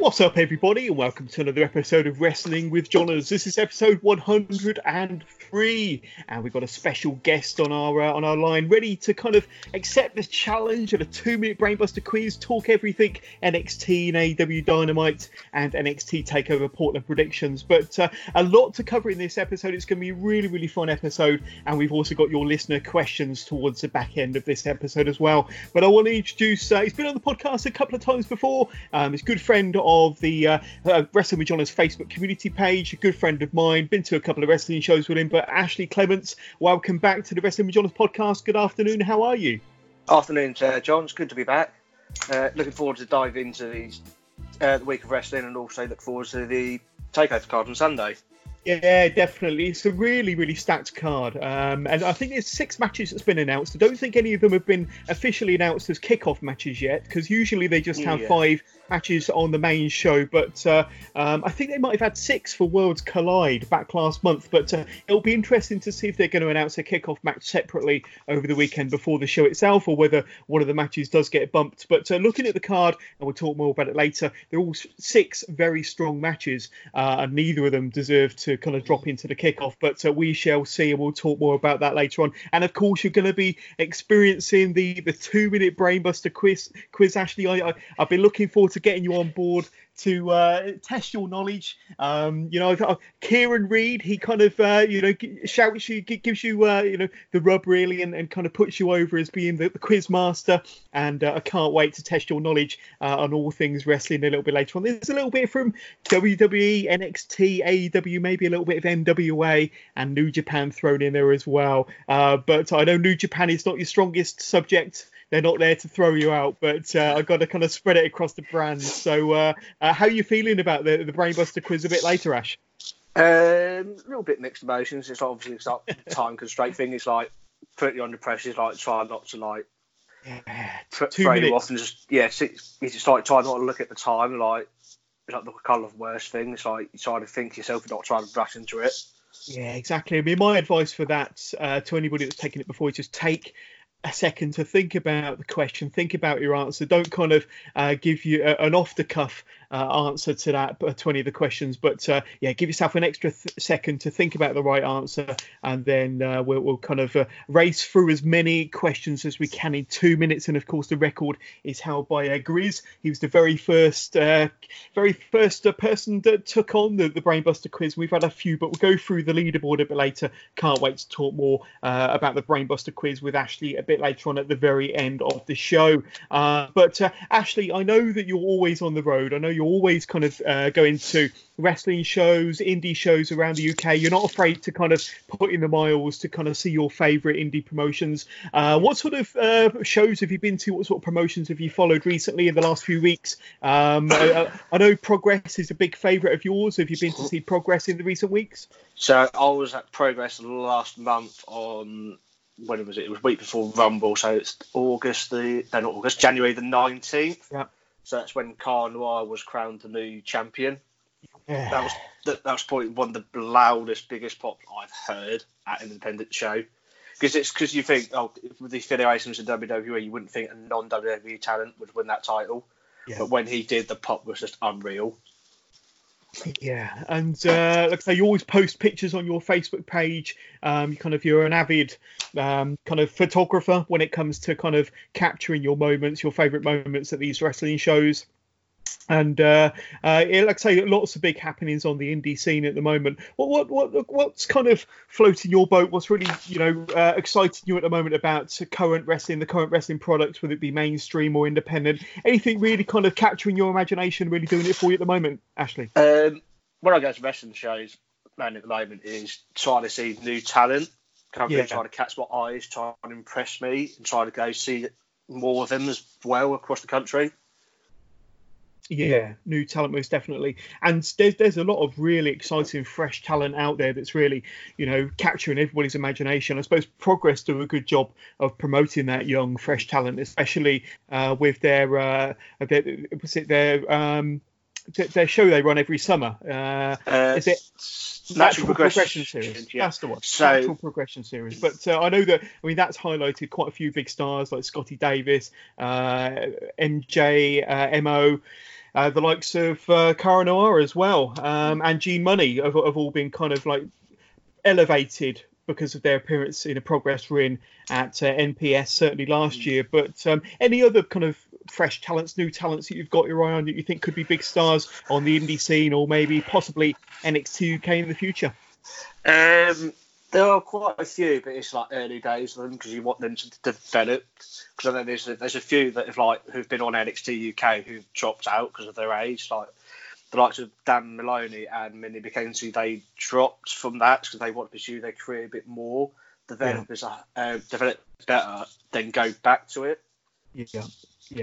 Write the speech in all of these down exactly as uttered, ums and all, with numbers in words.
What's up everybody and welcome to another episode of Wrestling with Johners. This is episode one hundred three and we've got a special guest on our uh, on our line ready to kind of accept the challenge of a two minute brainbuster quiz, talk everything N X T and A E W Dynamite and N X T Takeover Portland predictions, but uh, a lot to cover in this episode. It's going to be a really really fun episode and we've also got your listener questions towards the back end of this episode as well. But I want to introduce, uh, he's been on the podcast a couple of times before, um, he's a good friend of Of the uh, uh, Wrestling with Johners Facebook community page, a good friend of mine, been to a couple of wrestling shows with him. But Ashley Clements, welcome back to the Wrestling with Johners podcast. Good afternoon, how are you? Afternoon, uh, John. It's good to be back. Uh, looking forward to dive into these, uh, the week of wrestling, and also look forward to the takeover card on Sunday. Yeah, definitely. It's a really, really stacked card. Um, and I think there's six matches that's been announced. I don't think any of them have been officially announced as kickoff matches yet, because usually they just have yeah. five matches on the main show. But uh, um, I think they might have had six for Worlds Collide back last month. But uh, it'll be interesting to see if they're going to announce a kickoff match separately over the weekend before the show itself, or whether one of the matches does get bumped. But uh, looking at the card, and we'll talk more about it later, they're all six very strong matches, uh, and neither of them deserve to kind of drop into the kickoff, but uh, we shall see, and we'll talk more about that later on. And of course, you're going to be experiencing the the two minute brainbuster quiz. Quiz, Ashley, I, I I've been looking forward to getting you on board to uh, test your knowledge. Um, you know, uh, Kieran Reed, he kind of uh, you know g- shouts you, g- gives you uh, you know the rub really, and, and kind of puts you over as being the, the quiz master. And uh, I can't wait to test your knowledge uh, on all things wrestling a little bit later on. There's a little bit from W W E, N X T, A E W, maybe a little bit of N W A and New Japan thrown in there as well. Uh, but I know New Japan is not your strongest subject. They're not there to throw you out, but uh, I've got to kind of spread it across the brand. So uh, uh, how are you feeling about the, the Brainbuster quiz a bit later, Ash? Um, a little bit mixed emotions. It's obviously it's like a time constraint thing. It's like put you under pressure. It's like try not to like yeah, put, throw minutes. You off and just, yeah, it's, it's like try not to look at the time. Like, it's like the kind of worst thing. It's like you try to think to yourself and not try to rush into it. Yeah, exactly. I mean, my advice for that uh, to anybody that's taken it before is just take a second to think about the question, think about your answer. Don't kind of uh, give you a, an off the cuff uh, answer to that uh, twenty of the questions, but uh, yeah, give yourself an extra th- second to think about the right answer, and then uh, we'll, we'll kind of uh, race through as many questions as we can in two minutes. And of course, the record is held by uh, Grizz. He was the very first, uh, very first uh, person that took on the, the Brainbuster quiz. We've had a few, but we'll go through the leaderboard a bit later. Can't wait to talk more uh, about the Brainbuster quiz with Ashley a bit later on at the very end of the show. Uh, but uh, Ashley, I know that you're always on the road. I know you're always kind of uh, going to wrestling shows, indie shows around the U K. You're not afraid to kind of put in the miles to kind of see your favourite indie promotions. Uh, what sort of uh, shows have you been to? What sort of promotions have you followed recently in the last few weeks? Um, I, I know Progress is a big favourite of yours. Have you been to see Progress in the recent weeks? So I was at Progress last month on... when was it? It was week before Rumble, so it's August the no, not August, January the nineteenth. Yeah. So that's when Cara Noir was crowned the new champion. Yeah. That was that, that was probably one of the loudest, biggest pop I've heard at an independent show. Because it's because you think, oh, with the affiliations in W W E, you wouldn't think a non-W W E talent would win that title. Yeah. But when he did, the pop was just unreal. Yeah, and uh, like I say, you always post pictures on your Facebook page. Um, you kind of you're an avid um, kind of photographer when it comes to kind of capturing your moments, your favourite moments at these wrestling shows. And uh, uh, like I say, lots of big happenings on the indie scene at the moment. What, what, what, what's kind of floating your boat? What's really, you know, uh, exciting you at the moment about current wrestling, the current wrestling products, whether it be mainstream or independent? Anything really kind of capturing your imagination, really doing it for you at the moment, Ashley? Um, when I go to wrestling shows, man, at the moment is trying to see new talent, kind of yeah. trying to catch my eyes, trying to impress me, and trying to go see more of them as well across the country. Yeah, new talent most definitely, and there's there's a lot of really exciting fresh talent out there that's really, you know, capturing everybody's imagination. I suppose Progress do a good job of promoting that young fresh talent, especially uh, with their uh, their was it their um their show they run every summer. Uh, uh, is it Natural, Natural Progression, Progression Series? Yeah. That's the one. So, Natural Progression Series. But uh, I know that I mean that's highlighted quite a few big stars like Scotty Davis, uh, M J, uh, M O. Uh, the likes of uh, Cara Noir as well, um, and G Money have, have all been kind of like elevated because of their appearance in a Progress ring at uh, N P S certainly last year. But um, any other kind of fresh talents, new talents that you've got your eye on that you think could be big stars on the indie scene or maybe possibly N X T U K in the future? Um, there are quite a few, but it's like early days of them because you want them to develop. Because I know there's a, there's a few that have like who've been on N X T U K who've dropped out because of their age, like the likes of Dan Maloney and Minnie McKenzie. They dropped from that because they want to pursue their career a bit more, develop as yeah. uh, develop better, then go back to it. Yeah.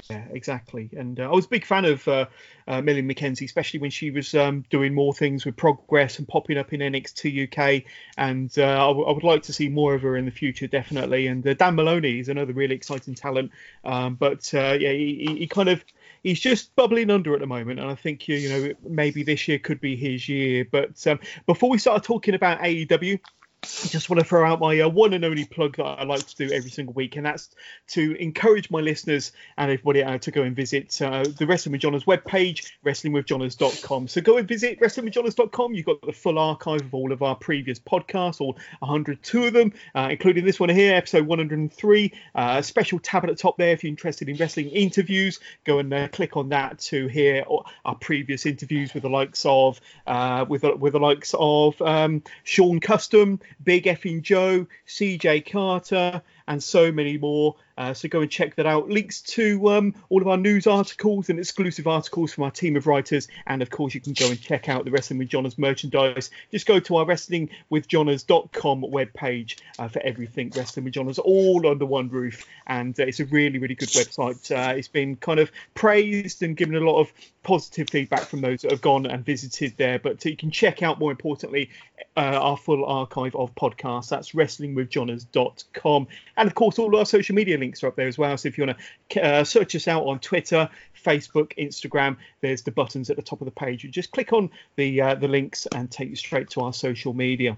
Yeah, exactly. And uh, I was a big fan of uh, uh, Millie McKenzie, especially when she was um, doing more things with Progress and popping up in N X T U K. And uh, I, w- I would like to see more of her in the future, definitely. And uh, Dan Maloney is another really exciting talent. Um, but uh, yeah, he, he kind of he's just bubbling under at the moment. And I think, you know, maybe this year could be his year. But um, before we start talking about A E W, I just want to throw out my uh, one and only plug that I like to do every single week, and that's to encourage my listeners and everybody out to go and visit uh, the Wrestling with Johners webpage, wrestling with johners dot com. So go and visit wrestling with johners dot com. You've got the full archive of all of our previous podcasts, all one hundred two of them, uh, including this one here, episode one hundred three. Uh, special tab at the top there if you're interested in wrestling interviews. Go and uh, click on that to hear our previous interviews with the likes of uh, with with the likes of um, Sean Custom, Big Effing Joe, C J Carter, and so many more. Uh, so go and check that out. Links to um, all of our news articles and exclusive articles from our team of writers. And of course, you can go and check out the Wrestling with Johners merchandise. Just go to our wrestling with johners dot com webpage uh, for everything Wrestling with Johners, all under one roof. And uh, it's a really, really good website. Uh, it's been kind of praised and given a lot of positive feedback from those that have gone and visited there. But you can check out, more importantly, uh, our full archive of podcasts. That's wrestling with johners dot com. And of course, all of our social media links. Links are up there as well. So if you want to uh, search us out on Twitter, Facebook, Instagram, there's the buttons at the top of the page. You just click on the uh, the links and take you straight to our social media.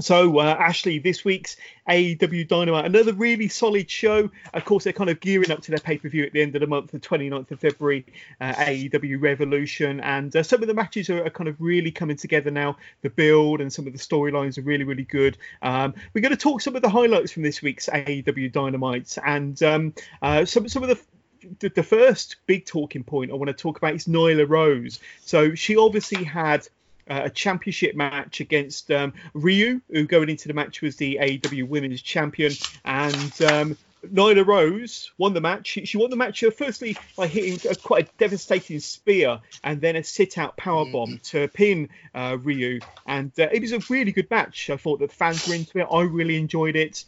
So, uh, Ashley, this week's A E W Dynamite, another really solid show. Of course, they're kind of gearing up to their pay-per-view at the end of the month, the twenty-ninth of February, uh, A E W Revolution. And uh, some of the matches are, are kind of really coming together now. The build and some of the storylines are really, really good. Um, we're going to talk some of the highlights from this week's A E W Dynamite and um, uh, some, some of the... The, the first big talking point I want to talk about is Nyla Rose. So she obviously had Uh, a championship match against um, Ryu, who going into the match was the A E W Women's Champion, and um, Nyla Rose won the match. She, she won the match uh, firstly by hitting a, quite a devastating spear and then a sit-out powerbomb to pin uh, Ryu, and uh, it was a really good match. I thought that the fans were into it. I really enjoyed it.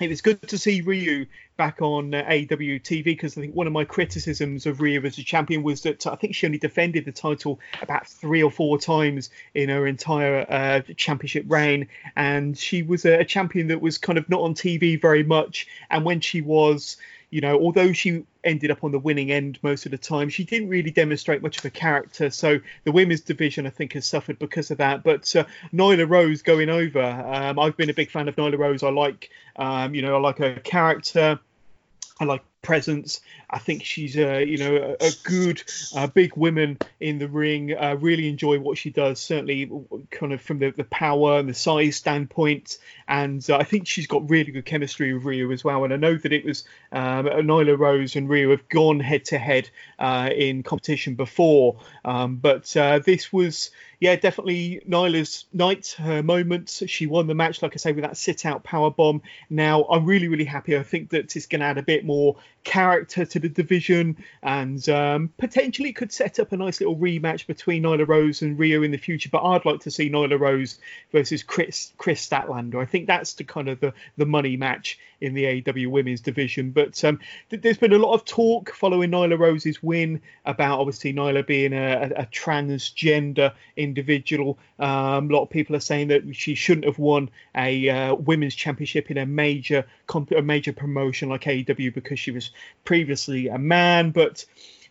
It was good to see Ryu back on uh, A E W T V, because I think one of my criticisms of Ryu as a champion was that I think she only defended the title about three or four times in her entire uh, championship reign. And she was a, a champion that was kind of not on T V very much. And when she was, you know, although she ended up on the winning end most of the time, she didn't really demonstrate much of a character. So the women's division, I think, has suffered because of that. But uh, Nyla Rose going over, um, I've been a big fan of Nyla Rose. I like, um, you know, I like her character. I like presence. I think she's a, you know, a, a good uh, big woman in the ring. I uh, really enjoy what she does, certainly kind of from the, the power and the size standpoint. And uh, I think she's got really good chemistry with Riho as well. And I know that it was um, Nyla Rose and Riho have gone head to head in competition before. Um, but uh, this was, yeah, definitely Nyla's night, her moment. She won the match, like I say, with that sit-out powerbomb. Now, I'm really, really happy. I think that it's going to add a bit more character to the division, and um, potentially could set up a nice little rematch between Nyla Rose and Riho in the future. But I'd like to see Nyla Rose versus Chris Chris Statlander. I think that's the kind of the, the money match in the A E W women's division. But um, th- there's been a lot of talk following Nyla Rose's win about, obviously, Nyla being a, a, a transgender individual. Um, a lot of people are saying that she shouldn't have won a uh, women's championship in a major comp- a major promotion like A E W because she was previously a man. But,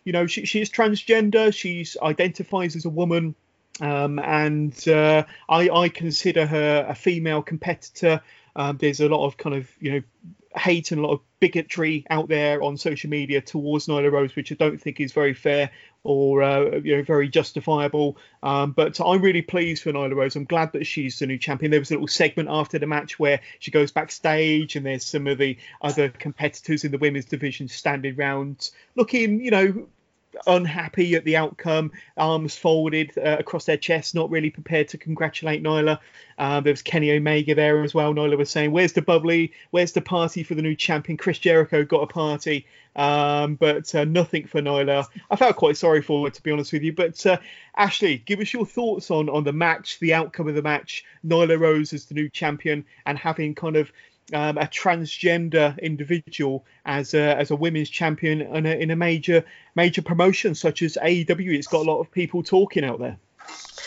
you know, she, she is transgender. She identifies as a woman. Um, and uh, I, I consider her a female competitor. Um, there's a lot of kind of, you know, hate and a lot of bigotry out there on social media towards Nyla Rose, which I don't think is very fair or uh, you know, very justifiable. Um, but I'm really pleased for Nyla Rose. I'm glad that she's the new champion. There was a little segment after the match where she goes backstage and there's some of the other competitors in the women's division standing around looking, you know, unhappy at the outcome, arms folded uh, across their chest, not really prepared to congratulate Nyla. Uh, there was Kenny Omega there as well. Nyla was saying, where's the bubbly? Where's the party for the new champion? Chris Jericho got a party, um, but uh, nothing for Nyla. I felt quite sorry for her, to be honest with you. But uh, Ashley, give us your thoughts on, on the match, the outcome of the match, Nyla Rose as the new champion and having kind of Um, a transgender individual as a, as a women's champion in a, in a major major promotion such as A E W. It's got a lot of people talking out there.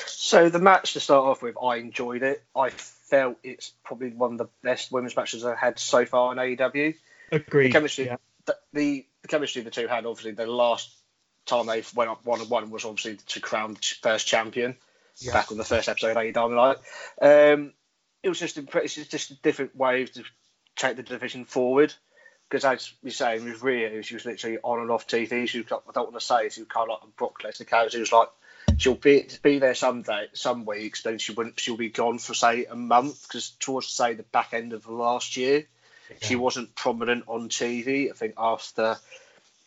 So the match to start off with, I enjoyed it. I felt it's probably one of the best women's matches I've had so far in A E W. Agreed. The chemistry, yeah. the, the, the chemistry the two had, obviously, the last time they went up one and one was obviously to crown first champion, yeah, back on the first episode of A E W Dynamite. Um, It was just it's just a different way to take the division forward. Because as we say, with Riho, she was literally on and off T V. She was, I don't want to say, she was kind of like a Brock Lesnar character. She was like, she'll be be there some day, some weeks, then she wouldn't. She'll be gone for say a month. Because towards say the back end of last year, yeah, she wasn't prominent on T V. I think after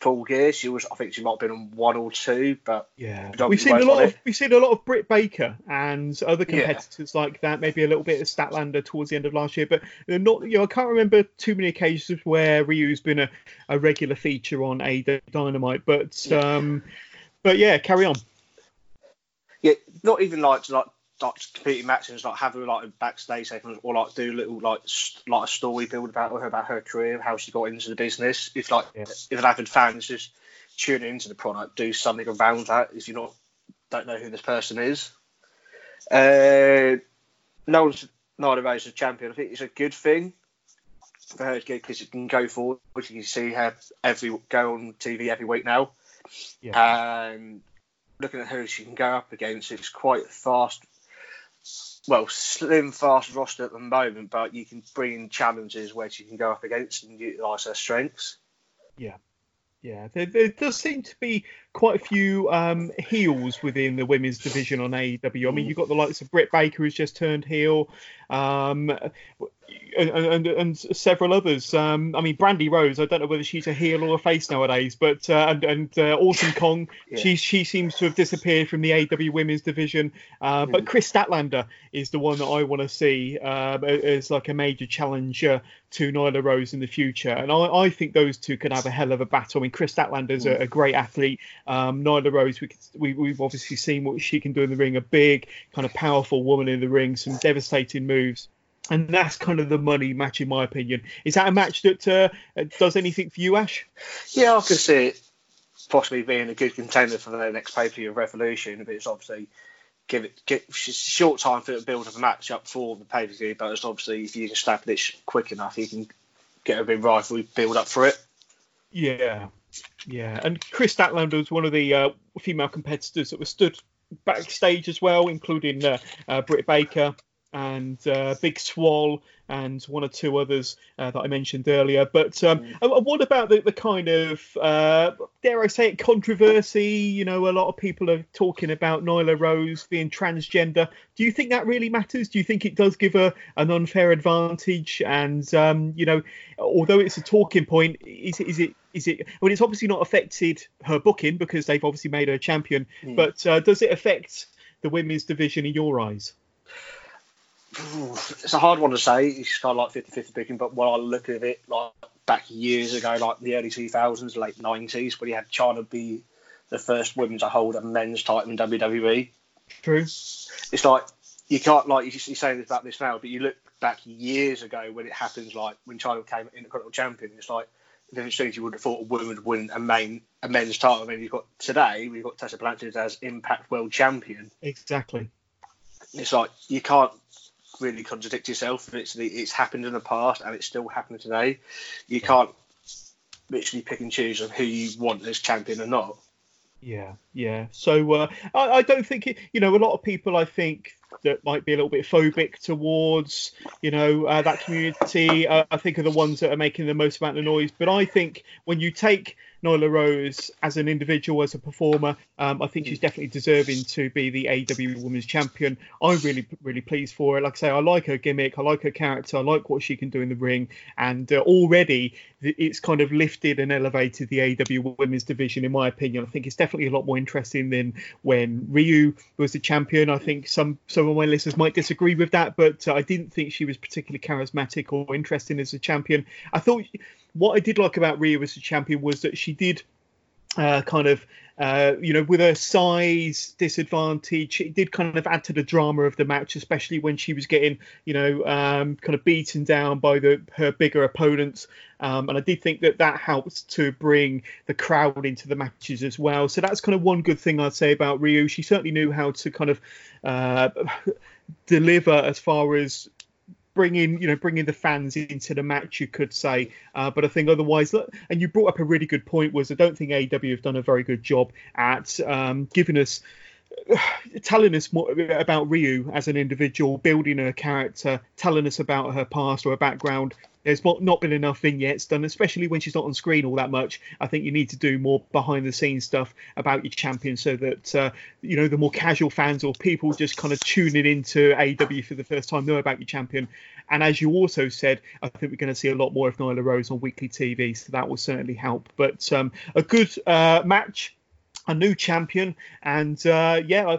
Full Gear, she was. I think she might have been on one or two, but yeah, we've seen a lot of we've seen a lot of Britt Baker and other competitors, yeah, like that. Maybe a little bit of Statlander towards the end of last year, but not. You know, I can't remember too many occasions where Ryu's been a, a regular feature on A E W Dynamite. But um, but yeah, carry on. Yeah, not even like like like competing matches, like having like a backstage segment or like do little like st- like a story build about her about her career, how she got into the business. If like yes. if an avid fan is just tuning into the product, do something around that. If you not don't know who this person is, uh, Nyla Rose is champion. I think it's a good thing for her because it can go forward. You can see her every go on T V every week now, yeah, and looking at who she can go up against, it's quite fast. Well, slim, fast roster at the moment, but you can bring in challenges where she can go up against and utilise her strengths. Yeah, yeah. There, there does seem to be quite a few um, heels within the women's division on A E W. I mean, you've got the likes of Britt Baker, who's just turned heel, um, and, and, and several others. Um, I mean, Brandy Rose, I don't know whether she's a heel or a face nowadays, but uh, and, and uh, Awesome Kong, yeah, she she seems to have disappeared from the A E W women's division. Uh, but Chris Statlander is the one that I want to see uh, as like a major challenger to Nyla Rose in the future. And I, I think those two could have a hell of a battle. I mean, Chris Statlander's a, a great athlete. Um, Nyla Rose, we, we, we've obviously seen what she can do in the ring, a big, kind of powerful woman in the ring, some devastating moves. And that's kind of the money match, in my opinion. Is that a match that uh, does anything for you, Ash? Yeah, I could see it possibly being a good contender for the next pay-per-view of Revolution, but it's obviously give it get, it's short time for it to build up a match up for the pay-per-view, but it's obviously if you can establish quick enough, you can get a big rivalry build up for it. Yeah, yeah. And Chris Statlander was one of the uh, female competitors that was stood backstage as well, including uh, uh, Britt Baker. and uh, Big Swole and one or two others uh, that I mentioned earlier. But um, what about the, the kind of, uh, dare I say it, controversy? You know, a lot of people are talking about Nyla Rose being transgender. Do you think that really matters? Do you think it does give her an unfair advantage? And, um, you know, although it's a talking point, is it, is it, is it, I mean, it's obviously not affected her booking because they've obviously made her champion, mm. but uh, does it affect the women's division in your eyes? It's a hard one to say. It's kind of like fifty-fifty picking, but when I look at it, like back years ago, like the early two thousands, late nineties, when you had China be the first women to hold a men's title in W W E. True. It's like, you can't, like, you're saying about this now, but you look back years ago when it happens, like when China became Intercontinental Champion, it's like, then as soon as you would have thought a woman would win a, main, a men's title. I mean, you've got today, we've got Tessa Blanchard as Impact World Champion. Exactly. It's like, you can't really contradict yourself. It's it's happened in the past and it's still happening today. You can't literally pick and choose on who you want as champion or not. Yeah, yeah. So uh, I, I don't think, it, you know, a lot of people, I think, that might be a little bit phobic towards, you know, uh, that community, uh, I think are the ones that are making the most amount of noise. But I think when you take Nyla Rose as an individual, as a performer, um, I think she's definitely deserving to be the A E W Women's Champion. I'm really, really pleased for her. Like I say, I like her gimmick. I like her character. I like what she can do in the ring. And uh, already it's kind of lifted and elevated the A E W Women's Division, in my opinion. I think it's definitely a lot more interesting than when Ryu was the champion. I think some, some of my listeners might disagree with that, but uh, I didn't think she was particularly charismatic or interesting as a champion. I thought... What I did like about Rhea as a champion was that she did uh, kind of, uh, you know, with her size disadvantage, it did kind of add to the drama of the match, especially when she was getting, you know, um, kind of beaten down by the her bigger opponents. Um, and I did think that that helped to bring the crowd into the matches as well. So that's kind of one good thing I'd say about Rhea. She certainly knew how to kind of uh, deliver as far as bringing, you know, bringing the fans into the match, you could say. Uh, but I think otherwise, look, and you brought up a really good point, was I don't think A E W have done a very good job at um, giving us, telling us more about Ryu as an individual, building her character, telling us about her past or her background. There's not been enough vignettes done, especially when she's not on screen all that much. I think you need to do more behind-the-scenes stuff about your champion so that, uh, you know, the more casual fans or people just kind of tuning into A E W for the first time know about your champion. And as you also said, I think we're going to see a lot more of Nyla Rose on weekly T V, so that will certainly help. But um, a good uh, match, a new champion, and, uh, yeah... I,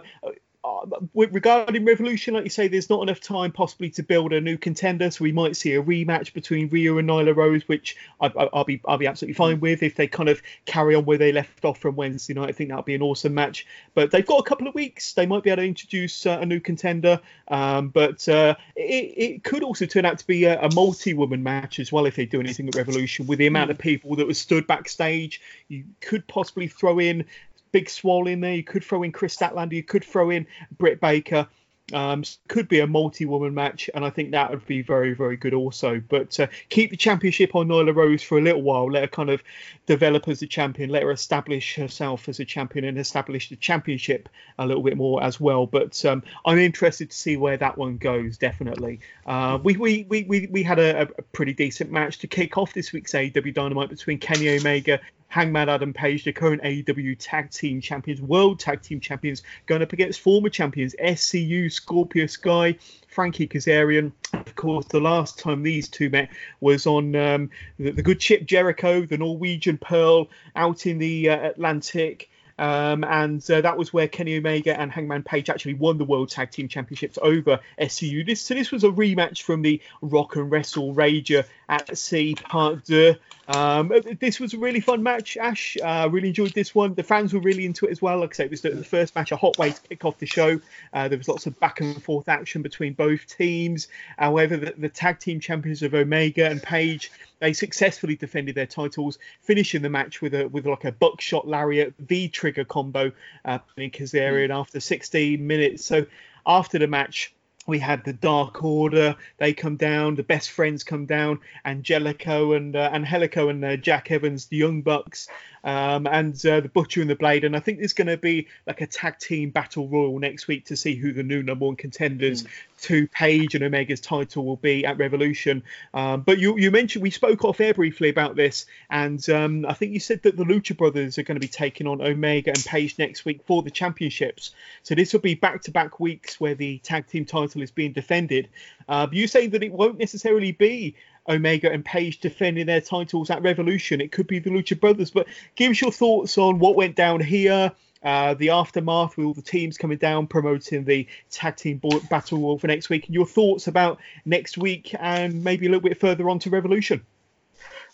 regarding Revolution, like you say, there's not enough time possibly to build a new contender, so we might see a rematch between Rhea and Nyla Rose, which I, I, I'll be I'll be absolutely fine with if they kind of carry on where they left off from Wednesday night. I think that'll be an awesome match, but they've got a couple of weeks. They might be able to introduce uh, a new contender, um, but uh, it, it could also turn out to be a, a multi-woman match as well if they do anything at Revolution. With the amount of people that was stood backstage, you could possibly throw in Big Swole in there. You could throw in Chris Statlander. You could throw in Britt Baker. Um, could be a multi-woman match, and I think that would be very, very good also. But uh, keep the championship on Nyla Rose for a little while. Let her kind of develop as a champion. Let her establish herself as a champion and establish the championship a little bit more as well. But um, I'm interested to see where that one goes, definitely. Uh, we, we, we, we, we had a, a pretty decent match to kick off this week's A E W Dynamite between Kenny Omega, Hangman Adam Page, the current A E W Tag Team Champions, World Tag Team Champions, going up against former champions S C U, Scorpio Sky, Frankie Kazarian. Of course, the last time these two met was on um, the, the good ship Jericho, the Norwegian Pearl, out in the uh, Atlantic. Um, and uh, that was where Kenny Omega and Hangman Page actually won the World Tag Team Championships over S C U. This, so this was a rematch from the Rock and Wrestle Rager at Sea Park deux. Um, this was a really fun match, Ash. I uh, really enjoyed this one. The fans were really into it as well. Like I say, it was the first match, a hot way to kick off the show. Uh, there was lots of back and forth action between both teams. However, the, the tag team champions of Omega and Page, they successfully defended their titles, finishing the match with a with like a buckshot lariat V-trigger combo uh, in Kazarian after sixteen minutes. So after the match, we had the Dark Order. They come down. The Best Friends come down. Angelico and uh, Angelico and uh, Jack Evans, the Young Bucks, um, and uh, the Butcher and the Blade. And I think there's going to be like a tag team battle royal next week to see who the new number one contenders mm. to Page and Omega's title will be at Revolution. Um, but you, you mentioned, we spoke off air briefly about this, and um, I think you said that the Lucha Brothers are going to be taking on Omega and Page next week for the championships. So this will be back-to-back weeks where the tag team title is being defended. Uh, but you say that it won't necessarily be Omega and Page defending their titles at Revolution. It could be the Lucha Brothers. But give us your thoughts on what went down here, uh, the aftermath with all the teams coming down, promoting the tag team battle royal for next week, and your thoughts about next week and maybe a little bit further on to Revolution.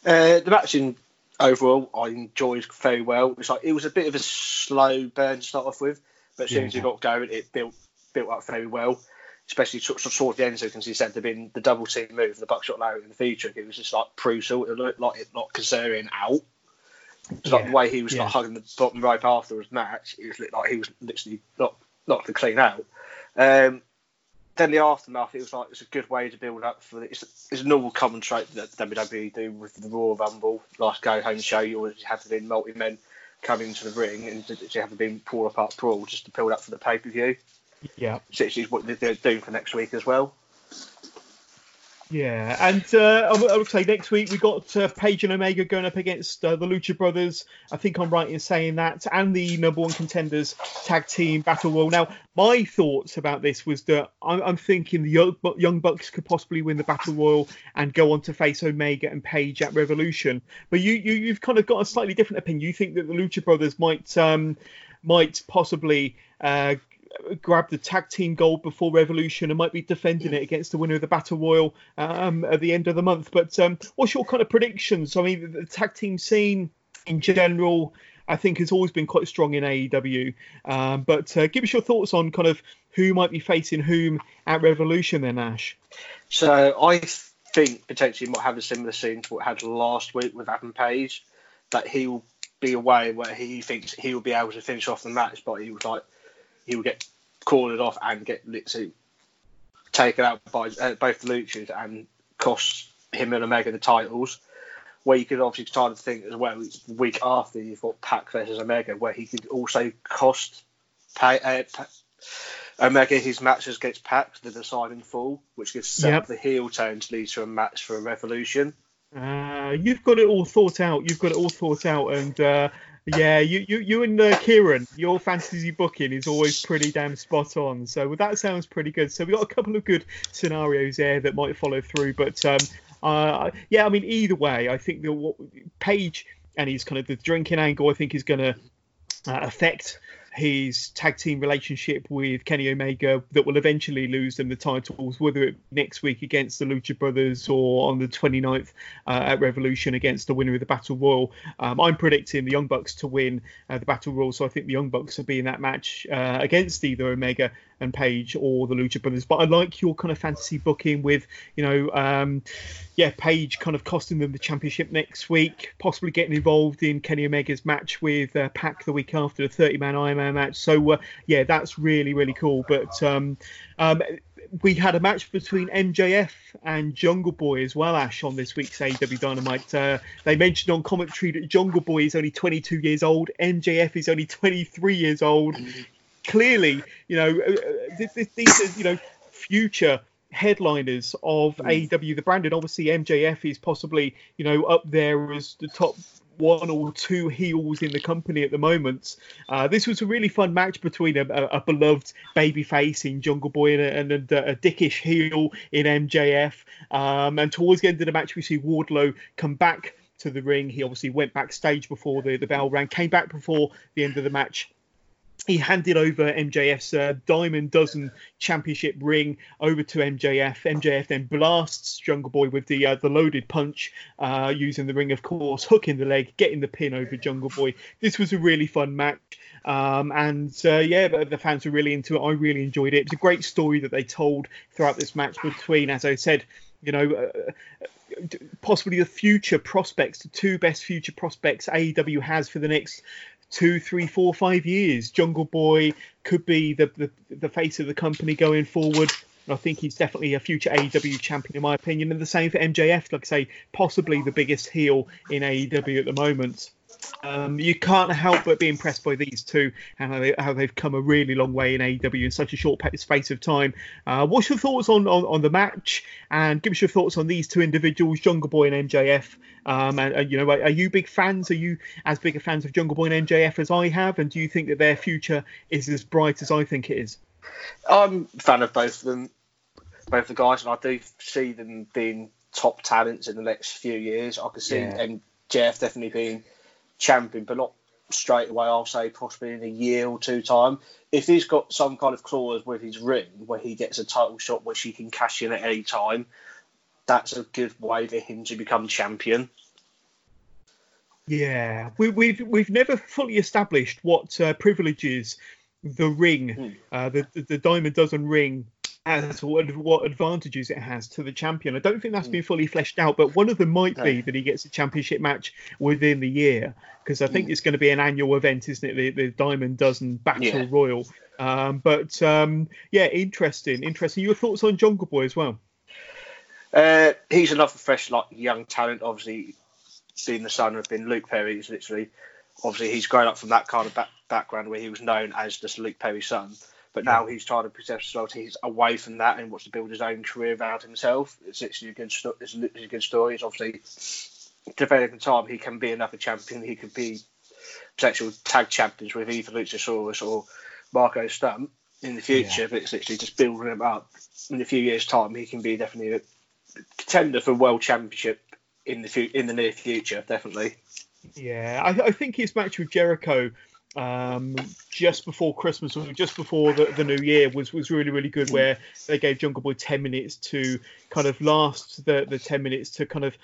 Uh, the match in overall I enjoyed very well. It's like, it was a bit of a slow burn to start off with, but as soon yeah. as it got going, it built built up very well. Especially towards sort of the end, so you can see Santa being the double team move, the buckshot low in the feature. It was just like brutal. It looked like it knocked Kazarian out. It's yeah. like the way he was yeah. like hugging the bottom rope after his match. It was like he was literally knocked knocked the clean out. Um, then the aftermath, it was like it's a good way to build up for the, it's, it's a normal common trait that W W E do with the Royal Rumble, last go home show. You always have to be multi men coming into the ring, and you have to be pull apart brawl just to build up for the pay per view. Yeah, which is what they're doing for next week as well. Yeah, and uh, I, w- I would say next week we got uh, Page and Omega going up against uh, the Lucha Brothers. I think I'm right in saying that, and the number one contenders tag team battle royal. Now, my thoughts about this was that I'm, I'm thinking the Young Bucks could possibly win the battle royal and go on to face Omega and Page at Revolution. But you, you you've kind of got a slightly different opinion. You think that the Lucha Brothers might um might possibly uh. grab the tag team gold before Revolution and might be defending it against the winner of the Battle Royal um, at the end of the month. But um, what's your kind of predictions? I mean, the tag team scene in general, I think, has always been quite strong in A E W. Um, but uh, give us your thoughts on kind of who might be facing whom at Revolution then, Ash. So I think potentially might have a similar scene to what had last week with Adam Page, that he will be a way where he thinks he will be able to finish off the match, but he was like, he would get cornered off and get literally taken out by uh, both the Luchas and cost him and Omega the titles. Where you could obviously start to think as well, the week after you've got Pac versus Omega, where he could also cost pay, uh, pa- Omega his matches against Pac, the deciding fall, which could set yep. up the heel turn to lead to a match for a Revolution. Uh, you've got it all thought out. You've got it all thought out, and. Uh... Yeah, you you, you and uh, Kieran, your fantasy booking is always pretty damn spot on. So well, that sounds pretty good. So we've got a couple of good scenarios there that might follow through. But um, uh, yeah, I mean, either way, I think that what Page and his kind of the drinking angle, I think, is going to uh, affect his tag team relationship with Kenny Omega that will eventually lose them the titles, whether it next week against the Lucha Brothers or on the twenty-ninth uh, at Revolution against the winner of the Battle Royal. Um, I'm predicting the Young Bucks to win uh, the Battle Royal, so I think the Young Bucks will be in that match uh, against either Omega and Page or the Lucha Brothers. But I like your kind of fantasy booking with, you know, um, yeah, Page kind of costing them the championship next week, possibly getting involved in Kenny Omega's match with uh, Pac the week after, the thirty-man Iron Man match. So uh, yeah, that's really really cool. But um, um, we had a match between M J F and Jungle Boy as well, Ash, on this week's A E W Dynamite. Uh, they mentioned on commentary that Jungle Boy is only twenty-two years old, M J F is only twenty-three years old. Clearly, you know, these are, you know, future headliners of mm. A E W, the brand, and obviously M J F is possibly, you know, up there as the top one or two heels in the company at the moment. Uh, this was a really fun match between a, a, a beloved baby face in Jungle Boy and a, and a, a dickish heel in M J F. Um, and towards the end of the match, we see Wardlow come back to the ring. He obviously went backstage before the, the bell rang, came back before the end of the match. He handed over M J F's uh, Diamond Dozen Championship ring over to M J F. M J F then blasts Jungle Boy with the uh, the loaded punch, uh, using the ring, of course, hooking the leg, getting the pin over Jungle Boy. This was a really fun match. Um, and uh, yeah, but the fans were really into it. I really enjoyed it. It was a great story that they told throughout this match between, as I said, you know, uh, possibly the future prospects, the two best future prospects A E W has for the next two, three, four, five years. Jungle Boy could be the, the, the face of the company going forward. And I think he's definitely a future A E W champion, in my opinion. And the same for M J F, like I say, possibly the biggest heel in A E W at the moment. Um, you can't help but be impressed by these two and how, they, how they've come a really long way in A E W in such a short space of time. Uh, what's your thoughts on, on, on the match, and give us your thoughts on these two individuals, Jungle Boy and M J F? Um, and, and you know, are, are you big fans? Are you as big a fans of Jungle Boy and M J F as I have? And do you think that their future is as bright as I think it is? I'm a fan of both of them, both the guys, and I do see them being top talents in the next few years. I can see yeah. M J F definitely being champion, but not straight away. I'll say possibly in a year or two time, if he's got some kind of clause with his ring where he gets a title shot which he can cash in at any time. That's a good way for him to become champion. Yeah, we, we've we've never fully established what uh, privileges the ring, mm. uh, the, the the Diamond Dozen ring, as what, what advantages it has to the champion. I don't think that's been fully fleshed out, but one of them might be that he gets a championship match within the year, because I think mm. it's going to be an annual event, isn't it? The, the Diamond Dozen Battle yeah. Royal. Um, but um, yeah, interesting, interesting. Your thoughts on Jungle Boy as well? Uh, he's another fresh, like young talent. Obviously, being the son of being Luke Perry, he's literally, obviously, he's grown up from that kind of back, background where he was known as just Luke Perry's son. But now he's trying to protect himself. He's away from that and wants to build his own career around himself. It's literally a good, sto- it's literally a good story. It's obviously developing time. He can be another champion. He could be potential tag champions with either Luchasaurus or Marco Stunt in the future. Yeah. But it's literally just building him up. In a few years' time, he can be definitely a contender for world championship in the fu- in the near future. Definitely. Yeah, I, th- I think his match with Jericho um just before Christmas or just before the, the new year was was really really good, where they gave Jungle Boy ten minutes to kind of last the the ten minutes to kind of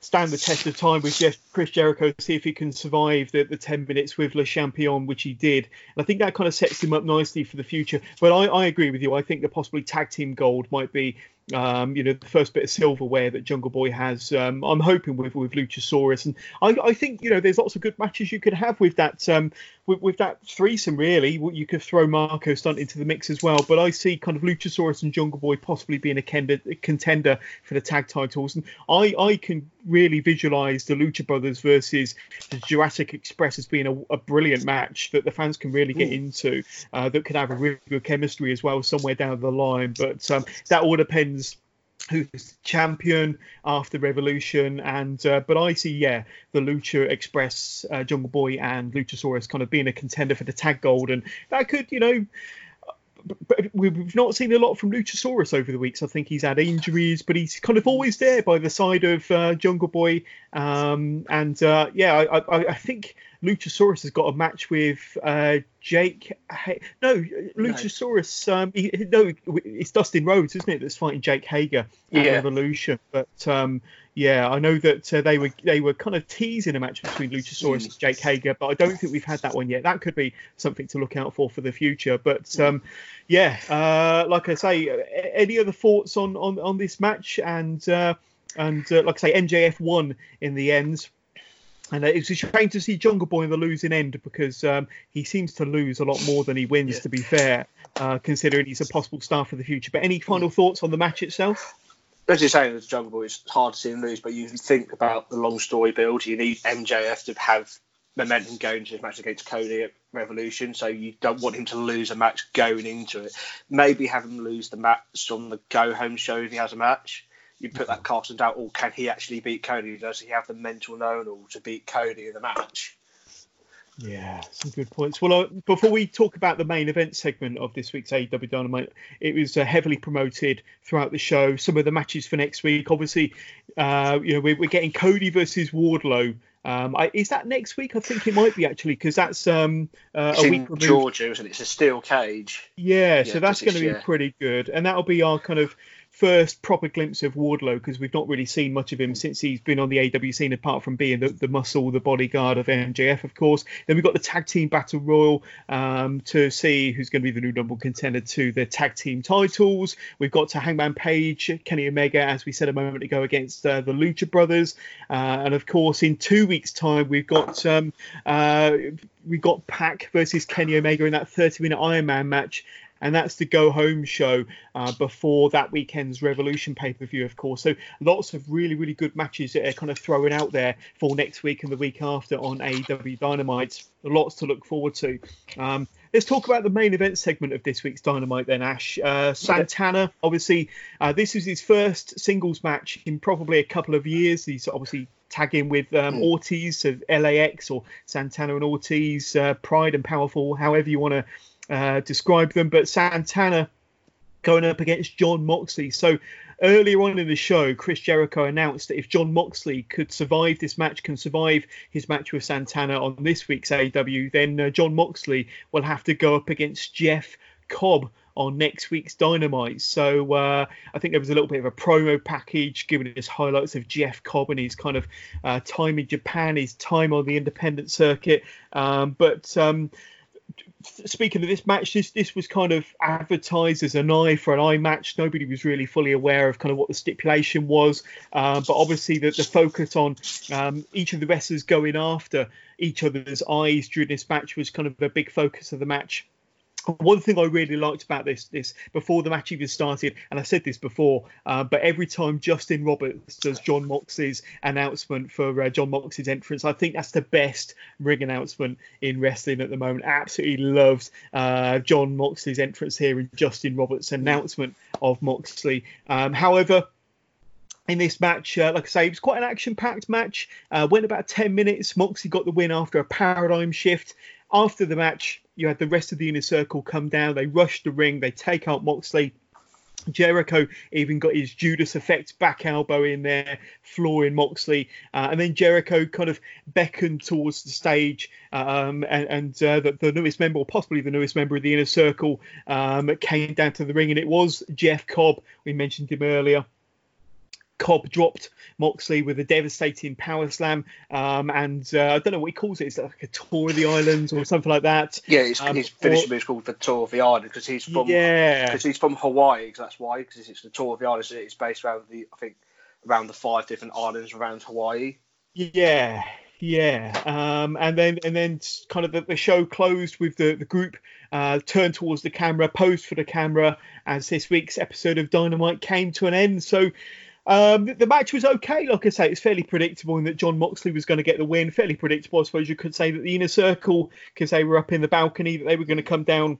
stand the test of time with Jeff, Chris Jericho, see if he can survive the, the ten minutes with Le Champion, which he did. And I think that kind of sets him up nicely for the future. But I, I agree with you. I think that possibly tag team gold might be, um, you know, the first bit of silverware that Jungle Boy has. Um, I'm hoping with with Luchasaurus, and I, I think, you know, there's lots of good matches you could have with that um, with, with that threesome. Really, you could throw Marco Stunt into the mix as well. But I see kind of Luchasaurus and Jungle Boy possibly being a contender for the tag titles, and I I can really visualize the Lucha Brothers versus the Jurassic Express as being a, a brilliant match that the fans can really get Ooh. into, uh, that could have a really good chemistry as well somewhere down the line. But um, that all depends who's champion after Revolution. And uh, but I see, yeah, the Lucha Express, uh, Jungle Boy and Luchasaurus kind of being a contender for the tag gold, and that could, you know, but we've not seen a lot from Luchasaurus over the weeks. I think he's had injuries, but he's kind of always there by the side of uh, Jungle Boy. Um, and uh, yeah, I, I, I think Luchasaurus has got a match with uh, Jake. H- no, Luchasaurus. No. Um, he, no, it's Dustin Rhodes, isn't it? That's fighting Jake Hager at yeah. Revolution. But um, yeah, I know that uh, they were they were kind of teasing a match between Luchasaurus mm. and Jake Hager, but I don't think we've had that one yet. That could be something to look out for for the future. But um, yeah, uh, like I say, any other thoughts on on, on this match? And uh, and uh, like I say, M J F won in the end. And it's a shame to see Jungle Boy in the losing end, because um, he seems to lose a lot more than he wins, yeah. to be fair, uh, considering he's a possible star for the future. But any final thoughts on the match itself? As you're saying, with Jungle Boy, it's hard to see him lose, but you think about the long story build. You need M J F to have momentum going into his match against Cody at Revolution, so you don't want him to lose a match going into it. Maybe have him lose the match on the go-home show if he has a match. You put that cast in doubt, or can he actually beat Cody? Does he have the mental know-all to beat Cody in the match? Yeah, some good points. Well, uh, before we talk about the main event segment of this week's A E W Dynamite, it was uh, heavily promoted throughout the show. Some of the matches for next week, obviously, uh, you know, we're, we're getting Cody versus Wardlow. Um, I, is that next week? I think it might be, actually, because that's um, uh, a week in Georgia, isn't it? It's a steel cage. Yeah, yeah, so that's going to be yeah. pretty good, and that'll be our kind of first proper glimpse of Wardlow, because we've not really seen much of him since he's been on the A E W scene, apart from being the, the muscle, the bodyguard of M J F, of course. Then we've got the tag team battle royal um, to see who's going to be the new number one contender to the tag team titles. We've got to Hangman Page, Kenny Omega, as we said a moment ago, against uh, the Lucha Brothers. Uh, and of course, in two weeks' time, we've got um, uh, we got Pac versus Kenny Omega in that thirty-minute Iron Man match. and that's the go home show uh, before that weekend's Revolution pay-per-view, of course. So lots of really, really good matches that are kind of thrown out there for next week and the week after on A E W Dynamite. Lots to look forward to. Um, Let's talk about the main event segment of this week's Dynamite then, Ash. Uh, Santana, obviously, uh, this is his first singles match in probably a couple of years. He's obviously tagging with um, Ortiz, so L A X or Santana and Ortiz, uh, Pride and Powerful, however you want to uh, describe them. But Santana going up against John Moxley. So earlier on in the show, Chris Jericho announced that if John Moxley could survive this match, can survive his match with Santana on this week's A E W, then uh, John Moxley will have to go up against Jeff Cobb on next week's Dynamite. So uh, I think there was a little bit of a promo package giving us highlights of Jeff Cobb and his kind of uh, time in Japan, his time on the independent circuit. Um, but... Um, Speaking of this match, this this was kind of advertised as an eye for an eye match. Nobody was really fully aware of kind of what the stipulation was, uh, but obviously the, the focus on um, each of the wrestlers going after each other's eyes during this match was kind of a big focus of the match. One thing I really liked about this, this before the match even started, and I said this before, uh, but every time Justin Roberts does John Moxley's announcement for uh, John Moxley's entrance, I think that's the best ring announcement in wrestling at the moment. Absolutely loved uh, John Moxley's entrance here and Justin Roberts' announcement of Moxley. Um, however, in this match, uh, like I say, it was quite an action-packed match. Uh, went about ten minutes. Moxley got the win after a paradigm shift. After the match, you had the rest of the Inner Circle come down. They rush the ring. They take out Moxley. Jericho even got his Judas effect back elbow in there, flooring Moxley. Uh, and then Jericho kind of beckoned towards the stage. Um, and and uh, the, the newest member, or possibly the newest member of the Inner Circle, um, came down to the ring. And it was Jeff Cobb. We mentioned him earlier. Cobb dropped Moxley with a devastating power slam, um, and uh, I don't know what he calls it. It's like a tour of the islands or something like that. Yeah, his um, finishing move is called the tour of the island because he's from yeah. because he's from Hawaii. Cause that's why, because it's the tour of the islands. So it's based around the I think around the five different islands around Hawaii. Yeah. Yeah, um, and then and then kind of the, the show closed with the, the group uh, turned towards the camera, posed for the camera as this week's episode of Dynamite came to an end. So um, the, the match was okay. Like I say, it's fairly predictable in that John Moxley was going to get the win. Fairly predictable, I suppose you could say, that the Inner Circle, because they were up in the balcony, that they were going to come down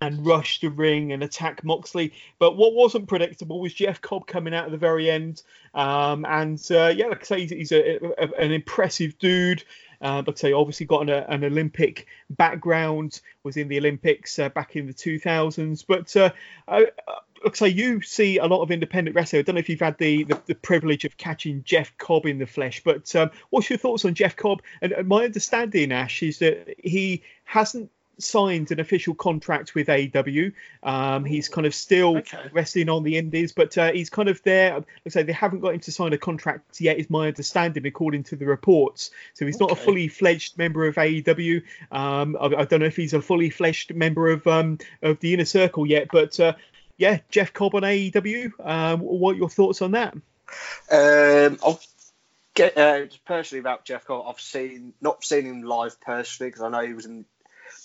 and rush the ring and attack Moxley. But what wasn't predictable was Jeff Cobb coming out at the very end. Um, and uh, yeah, like I say, he's, he's a, a, an impressive dude. Uh, like I say, obviously got an, a, an Olympic background, was in the Olympics uh, back in the two thousands. But uh, I, I, like I say, you see a lot of independent wrestling. I don't know if you've had the, the, the privilege of catching Jeff Cobb in the flesh, but um, what's your thoughts on Jeff Cobb? And, and my understanding, Ash, is that he hasn't signed an official contract with A E W. Um, he's kind of still okay. wrestling on the indies, but uh, he's kind of there. Like I say, they haven't got him to sign a contract yet, is my understanding, according to the reports. So he's okay. not a fully fledged member of A E W. Um, I, I don't know if he's a fully fledged member of um, of the Inner Circle yet, but uh, yeah, Jeff Cobb on A E W. Um, what are your thoughts on that? Um, I'll get uh, personally about Jeff Cobb. I've seen not seen him live personally because I know he was in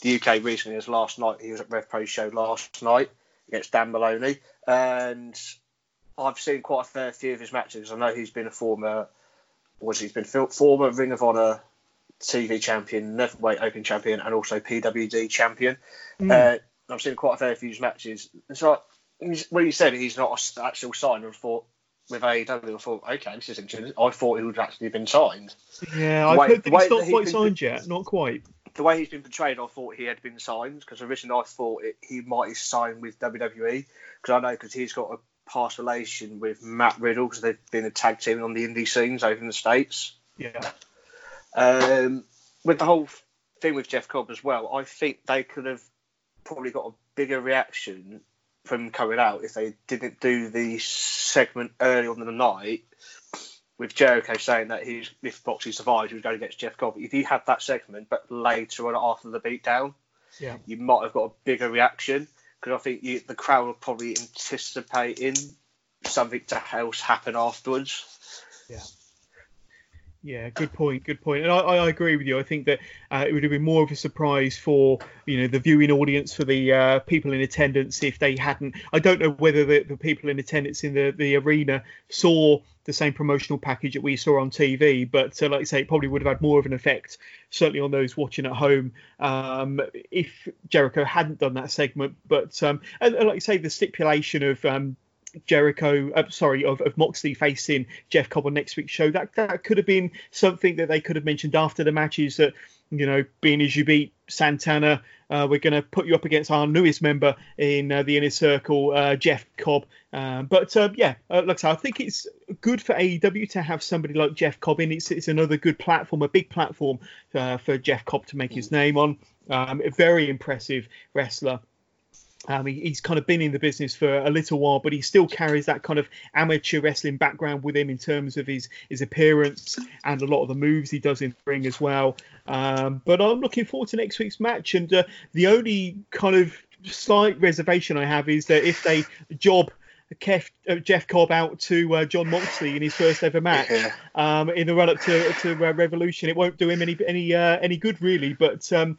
the U K recently. As last night, he was at Rev Pro show last night against Dan Maloney, and I've seen quite a fair few of his matches. I know he's been a former, was he's been former Ring of Honor T V champion, Neverweight Open champion, and also P W D champion. Mm. Uh, I've seen quite a fair few of his matches. So when you said he's not an actual signer, I thought with A E W, I thought, okay, this is interesting. I thought he would actually have been signed. Yeah, I've heard that he's not quite signed yet. Not quite. The way he's been portrayed, I thought he had been signed, because originally I thought it, he might have signed with W W E, because I know because he's got a past relation with Matt Riddle, because they've been a tag team on the indie scenes over in the States. Yeah. Um, with the whole thing with Jeff Cobb as well, I think they could have probably got a bigger reaction from him coming out if they didn't do the segment early on in the night with Jericho saying that he's, if Moxley survives, he was going against Jeff Cobb. If you had that segment, but later on after the beatdown, yeah. you might have got a bigger reaction, because I think you, the crowd were probably anticipating something to else happen afterwards. Yeah. Yeah, good point. Good point. And I, I agree with you. I think that uh, it would have been more of a surprise for, you know, the viewing audience, for the uh, people in attendance, if they hadn't. I don't know whether the, the people in attendance in the, the arena saw the same promotional package that we saw on T V. But uh, like I say, it probably would have had more of an effect, certainly on those watching at home, um, if Jericho hadn't done that segment. But um, and, and like I say, the stipulation of um, Jericho, uh, sorry, of, of Moxley facing Jeff Cobb on next week's show, that that could have been something that they could have mentioned after the matches, that, you know, being as you beat Santana, uh, we're going to put you up against our newest member in uh, the Inner Circle, uh, Jeff Cobb. Um, but uh, yeah, uh, like I said, I think it's good for A E W to have somebody like Jeff Cobb in. It's, it's another good platform, a big platform uh, for Jeff Cobb to make his name on. Um, a very impressive wrestler. Um, he, he's kind of been in the business for a little while, but he still carries that kind of amateur wrestling background with him in terms of his, his appearance and a lot of the moves he does in the ring as well. Um, but I'm looking forward to next week's match. And uh, the only kind of slight reservation I have is that if they job Kef, uh, Jeff Cobb out to uh, John Moxley in his first ever match, yeah. um, in the run up to, to uh, Revolution, it won't do him any any uh, any good, really. But um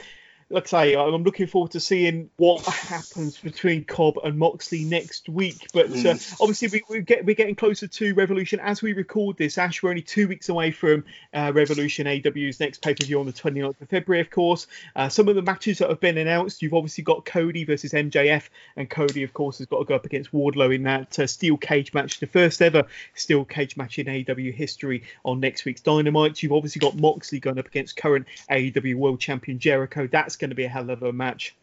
Like I say, I'm looking forward to seeing what happens between Cobb and Moxley next week. But uh, obviously, we, we get, we're getting closer to Revolution as we record this. Ash, we're only two weeks away from uh, Revolution, A W's next pay-per-view on the twenty-ninth of February, of course. Uh, some of the matches that have been announced, you've obviously got Cody versus M J F. And Cody, of course, has got to go up against Wardlow in that uh, steel cage match, the first ever steel cage match in A E W history, on next week's Dynamite. You've obviously got Moxley going up against current A E W World Champion Jericho. That's going to be a hell of a match.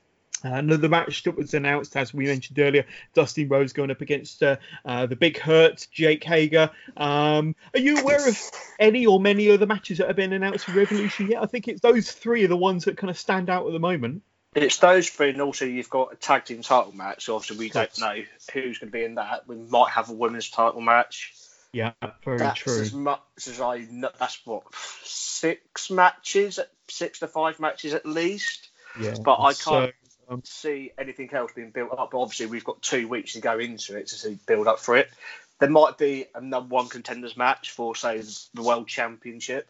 Uh, another match that was announced, as we mentioned earlier, Dustin Rhodes going up against uh, uh, the Big Hurt, Jake Hager. Um, are you aware of any or many other matches that have been announced for Revolution yet? I think it's those three are the ones that kind of stand out at the moment. It's those three, and also you've got a tag team title match. So obviously, we That's... don't know who's going to be in that. We might have a women's title match. Yeah, very that's true. As much as I know, that's what, six matches, six to five matches at least. Yeah, but I can't so, um, see anything else being built up. But obviously, we've got two weeks to go into it to see build up for it. There might be a number one contenders match for, say, the World Championship.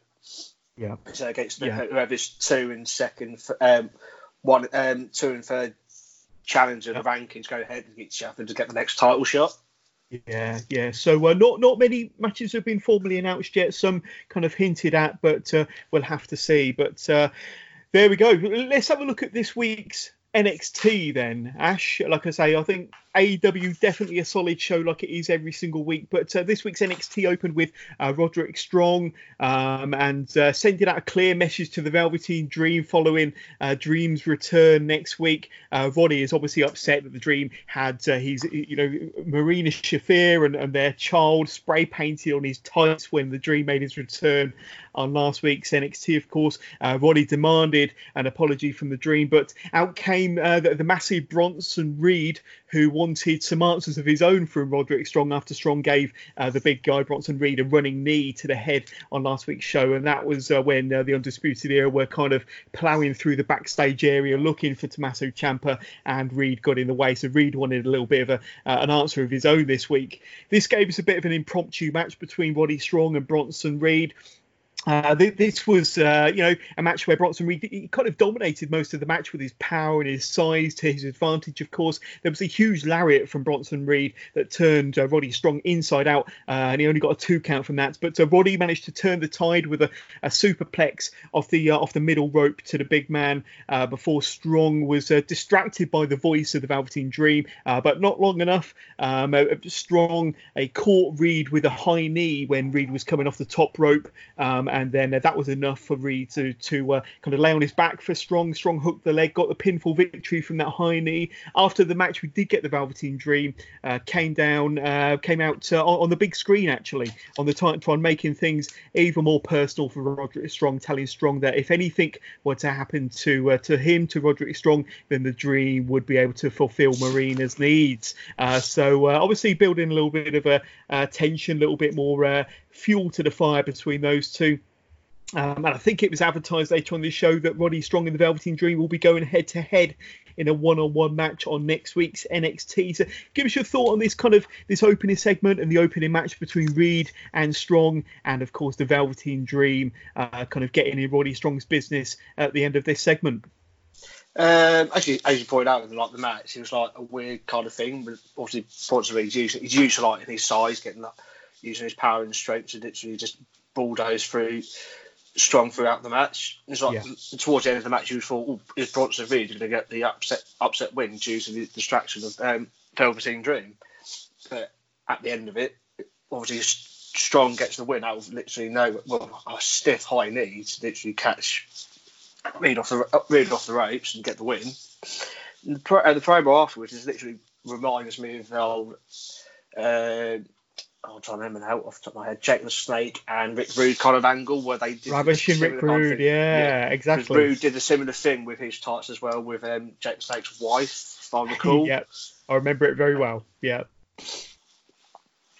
Yeah. So against yeah. whoever's two and second, um, one, um, two and third challenger, yeah. the rankings go ahead and get each other to get the next title shot. Yeah, yeah. So uh, not not many matches have been formally announced yet. Some kind of hinted at, but uh, we'll have to see. But uh, there we go. Let's have a look at this week's N X T then, Ash. Like I say, I think A E W definitely a solid show, like it is every single week. But uh, this week's N X T opened with uh, Roderick Strong um, and uh, sending out a clear message to the Velveteen Dream following uh, Dream's return next week. Uh, Roddy is obviously upset that the Dream had uh, his, you know, Marina Shafir and, and their child spray painted on his tights when the Dream made his return on last week's N X T, of course. Uh, Roddy demanded an apology from the Dream, but out came uh, the, the massive Bronson Reed, who won wanted some answers of his own from Roderick Strong after Strong gave uh, the big guy Bronson Reed a running knee to the head on last week's show. And that was uh, when uh, the Undisputed Era were kind of ploughing through the backstage area looking for Tommaso Ciampa, and Reed got in the way. So Reed wanted a little bit of a, uh, an answer of his own this week. This gave us a bit of an impromptu match between Roddy Strong and Bronson Reed. Uh, th- this was, uh, you know, a match where Bronson Reed he kind of dominated most of the match with his power and his size to his advantage, of course. There was a huge lariat from Bronson Reed that turned uh, Roddy Strong inside out, uh, and he only got a two count from that. But uh, Roddy managed to turn the tide with a, a superplex off the, uh, off the middle rope to the big man uh, before Strong was uh, distracted by the voice of the Velveteen Dream, uh, but not long enough. Um, uh, Strong uh, caught Reed with a high knee when Reed was coming off the top rope, um, and then uh, that was enough for Reed to, to uh, kind of lay on his back for Strong. Strong hooked the leg, got the pinfall victory from that high knee. After the match, we did get the Velveteen Dream. Uh, came down, uh, came out uh, on the big screen, actually, on the Titantron, making things even more personal for Roderick Strong, telling Strong that if anything were to happen to uh, to him, to Roderick Strong, then the Dream would be able to fulfill Marina's needs. Uh, so uh, obviously building a little bit of a uh, tension, a little bit more uh, fuel to the fire between those two. Um, and I think it was advertised later on the show that Roddy Strong and the Velveteen Dream will be going head-to-head in a one-on-one match on next week's N X T. So give us your thought on this kind of this opening segment and the opening match between Reed and Strong, and of course the Velveteen Dream uh, kind of getting in Roddy Strong's business at the end of this segment. Um, actually, as you pointed out, like the match, it was like a weird kind of thing. But obviously, Bronson Reed's usually he's usually like in his size, getting like, using his power and strength to literally just bulldoze through Strong throughout the match. It's like yeah. towards the end of the match, you thought, oh, is Bronson Reed going to get the upset upset win due to the distraction of um, Velveteen Dream? But at the end of it, obviously Strong gets the win out of literally no, well, a stiff high knee to literally catch Reed off the Reed off the ropes and get the win. And the, pro, and the promo afterwards is literally reminds me of the old. Uh, I'm trying to remember now off the top of my head. Jake the Snake and Rick Rude kind of angle where they did ravishing Rick Rude, yeah, yeah, exactly. Rude did a similar thing with his tights as well with um, Jake the Snake's wife, if I recall. Yep, I remember it very well. Yeah,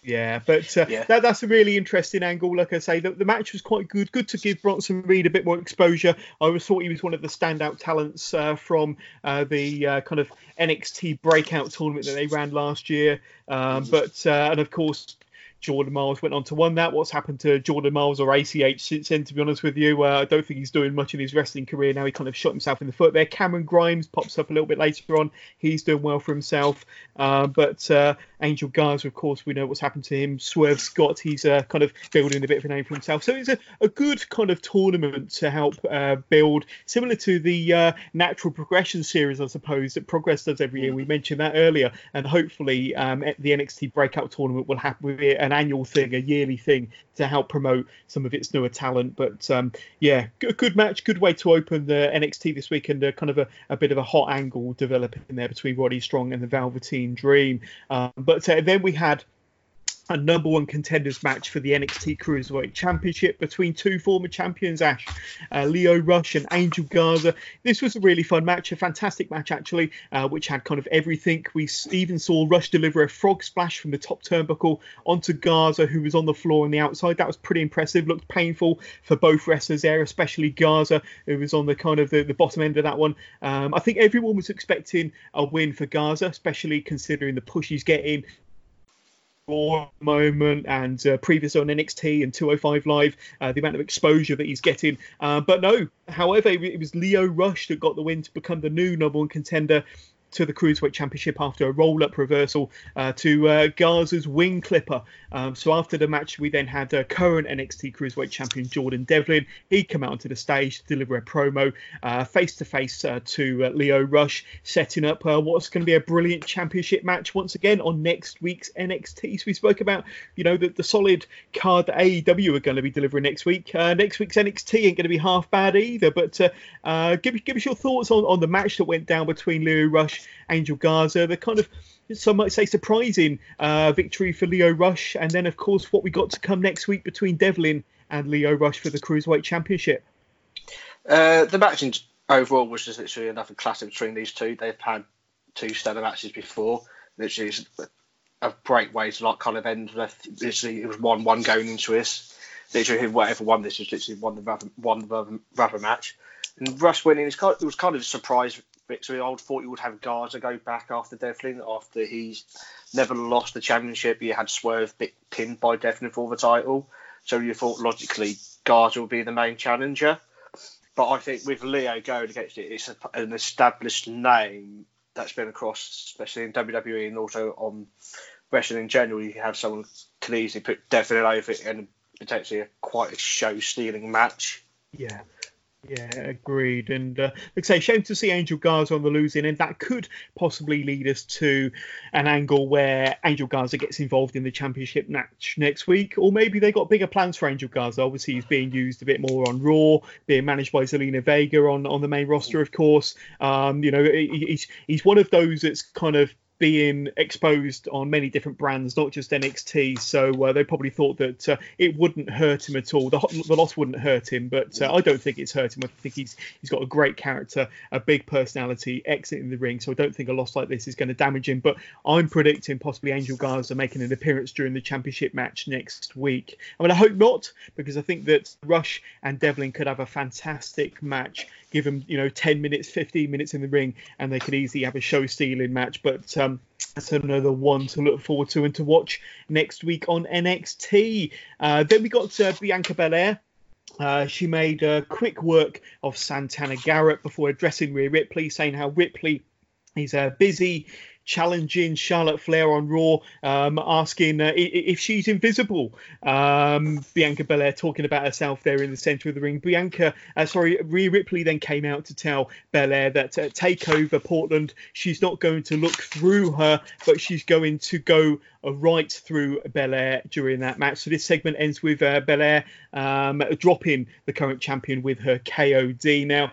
yeah, but uh, yeah. That, that's a really interesting angle. Like I say, the, the match was quite good. Good to give Bronson Reed a bit more exposure. I always thought he was one of the standout talents uh, from uh, the uh, kind of N X T breakout tournament that they ran last year. Um, mm-hmm. But uh, and of course, Jordan Miles went on to win that. What's happened to Jordan Miles or A C H since then, to be honest with you? Uh, I don't think he's doing much in his wrestling career now. He kind of shot himself in the foot there. Cameron Grimes pops up a little bit later on. He's doing well for himself. Uh, but uh, Angel Garza, of course, we know what's happened to him. Swerve Scott, he's uh, kind of building a bit of a name for himself. So it's a, a good kind of tournament to help uh, build, similar to the uh, Natural Progression series, I suppose, that Progress does every year. We mentioned that earlier. And hopefully um, the N X T breakout tournament will happen with it. An annual thing, a yearly thing to help promote some of its newer talent. But um, yeah, good, good match, good way to open the N X T this week, and uh, kind of a, a bit of a hot angle developing there between Roddy Strong and the Velveteen Dream. Um, but uh, then we had a number one contenders match for the N X T Cruiserweight Championship between two former champions, Ash, uh, Lio Rush and Angel Garza. This was a really fun match, a fantastic match actually, uh, which had kind of everything. We even saw Rush deliver a frog splash from the top turnbuckle onto Garza, who was on the floor on the outside. That was pretty impressive. Looked painful for both wrestlers there, especially Garza, who was on the kind of the, the bottom end of that one. Um, I think everyone was expecting a win for Garza, especially considering the push he's getting. Raw moment and uh, previous on N X T and two oh five Live, uh, the amount of exposure that he's getting. Uh, but no, however, it was Lio Rush that got the win to become the new number one contender to the Cruiserweight Championship after a roll-up reversal uh, to uh, Garza's wing clipper. Um, so after the match, we then had uh, current N X T Cruiserweight Champion Jordan Devlin. He came out onto the stage to deliver a promo uh, face-to-face uh, to uh, Lio Rush, setting up uh, what's going to be a brilliant championship match once again on next week's N X T. So we spoke about, you know, the, the solid card that A E W are going to be delivering next week. Uh, next week's N X T ain't going to be half bad either. But uh, uh, give, give us your thoughts on, on the match that went down between Lio Rush, Angel Garza, the kind of, some might say, surprising uh, victory for Lio Rush, and then of course what we got to come next week between Devlin and Lio Rush for the Cruiserweight Championship. Uh, the match overall was just literally another classic between these two. They've had two stellar matches before. Literally, it's a great way to like kind of end. Literally, it was one-one going into this. Literally, whatever won this was literally won the rubber, won the rubber match. And Rush winning is kind of, it was kind of a surprise victory. I thought you would have Garza go back after Devlin, after he's never lost the championship. He had Swerve pinned by Devlin for the title, so you thought logically Garza would be the main challenger. But I think with Lio going against it, it's a, an established name that's been across, especially in W W E and also on wrestling in general. You have someone can easily put Devlin over it and potentially a quite a show-stealing match. Yeah. Yeah, agreed. And uh, like I say, shame to see Angel Garza on the losing end. That could possibly lead us to an angle where Angel Garza gets involved in the championship match next week. Or maybe they got bigger plans for Angel Garza. Obviously, he's being used a bit more on Raw, being managed by Zelina Vega on, on the main roster, of course. Um, you know, he, he's, he's one of those that's kind of being exposed on many different brands, not just N X T. So uh, they probably thought that uh, it wouldn't hurt him at all. The, the loss wouldn't hurt him, but uh, I don't think it's hurt him. I think he's he's got a great character, a big personality, exiting the ring. So I don't think a loss like this is going to damage him. But I'm predicting possibly Angel Garza making an appearance during the championship match next week. I mean, I hope not, because I think that Rush and Devlin could have a fantastic match. Give them, you know, ten minutes, fifteen minutes in the ring, and they could easily have a show-stealing match. But um, that's another one to look forward to and to watch next week on N X T. Uh, then we got uh, Bianca Belair. Uh, she made uh, quick work of Santana Garrett before addressing Rhea Ripley, saying how Ripley is uh, busy challenging Charlotte Flair on Raw, um, asking uh, if she's invisible. Um, Bianca Belair talking about herself there in the centre of the ring. Bianca, uh, sorry, Rhea Ripley then came out to tell Belair that at TakeOver Portland, she's not going to look through her, but she's going to go right through Belair during that match. So this segment ends with uh, Belair um, dropping the current champion with her K O D. Now,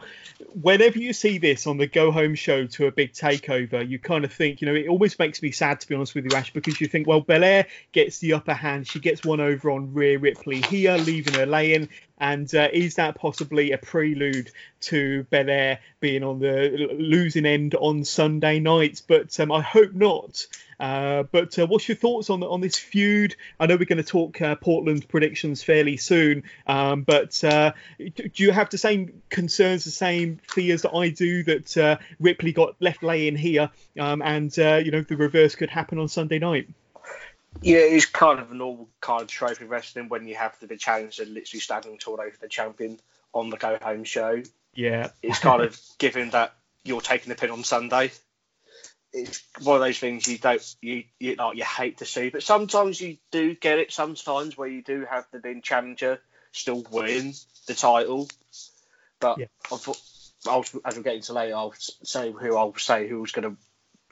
whenever you see this on the go-home show to a big takeover, you kind of think, you know, it always makes me sad, to be honest with you, Ash, because you think, well, Belair gets the upper hand. She gets one over on Rhea Ripley here, leaving her laying. And uh, is that possibly a prelude to Belair being on the losing end on Sunday nights? But um, I hope not. Uh, but uh, what's your thoughts on the, on this feud? I know we're going to talk uh, Portland predictions fairly soon, um, but uh, do you have the same concerns, the same fears that I do, that uh, Ripley got left laying here, um, and uh, you know, the reverse could happen on Sunday night? Yeah, it's kind of a normal kind of trope in wrestling when you have the big challenge and literally standing tall over the champion on the go-home show. Yeah, it's kind of given that you're taking the pin on Sunday. It's one of those things you don't, you, you like, you hate to see, but sometimes you do get it. Sometimes where you do have the big challenger still win the title, but yeah. I thought, I'll, as we get into later, I'll say who I'll say who's going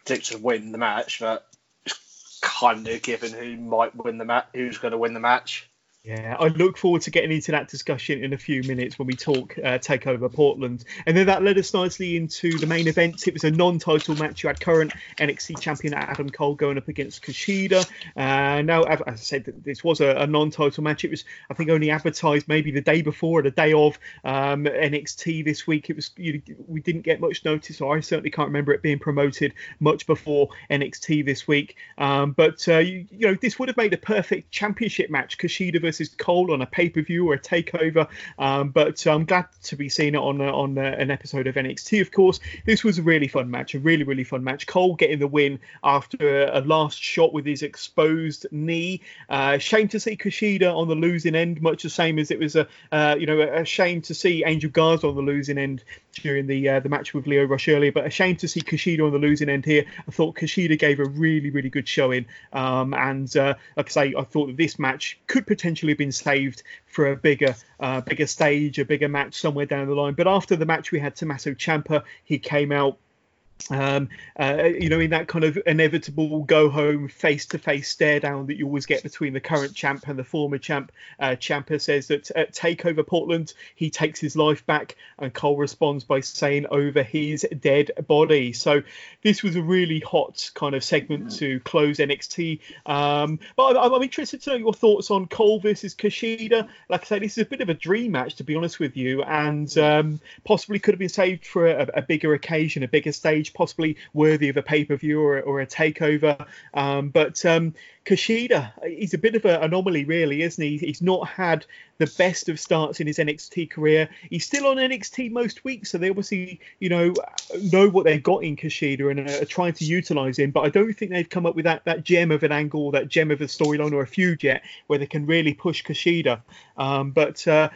to win the match, but it's kind of given who might win the match, who's going to win the match. Yeah, I look forward to getting into that discussion in a few minutes when we talk uh, TakeOver Portland. And then that led us nicely into the main event. It was a non-title match. You had current N X T champion Adam Cole going up against Kushida. Uh, now, as I said, this was a, a non-title match. It was, I think, only advertised maybe the day before or the day of um, N X T this week. It was you, we didn't get much notice, or I certainly can't remember it being promoted much before N X T this week. Um, but, uh, you, you know, this would have made a perfect championship match, Kushida versus versus Cole on a pay-per-view or a takeover, um, but I'm glad to be seeing it on uh, on uh, an episode of N X T. Of course, this was a really fun match, a really really fun match. Cole getting the win after a, a last shot with his exposed knee. Uh, shame to see Kushida on the losing end, much the same as it was a uh, you know a shame to see Angel Garza on the losing end during the uh, the match with Lio Rush earlier, but a shame to see Kushida on the losing end here. I thought Kushida gave a really really good showing, um, and uh, like I say, I thought that this match could potentially been saved for a bigger uh, bigger stage, a bigger match somewhere down the line. But after the match, we had Tommaso Ciampa. He came out, um, uh, you know, in that kind of inevitable go-home, face-to-face stare-down that you always get between the current champ and the former champ. Uh, Ciampa says that at TakeOver Portland, he takes his life back, and Cole responds by saying, over his dead body. So this was a really hot kind of segment to close N X T. Um, but I'm, I'm interested to know your thoughts on Cole versus Kushida. Like I say, this is a bit of a dream match, to be honest with you, and um, possibly could have been saved for a, a bigger occasion, a bigger stage, possibly worthy of a pay-per-view or, or a takeover. Um, but um, Kushida, he's a bit of an anomaly, really, isn't he? He's not had the best of starts in his N X T career. He's still on N X T most weeks, so they obviously, you know, know what they've got in Kushida and are trying to utilise him. But I don't think they've come up with that, that gem of an angle, that gem of a storyline or a feud yet, where they can really push Kushida. Um, but... Uh,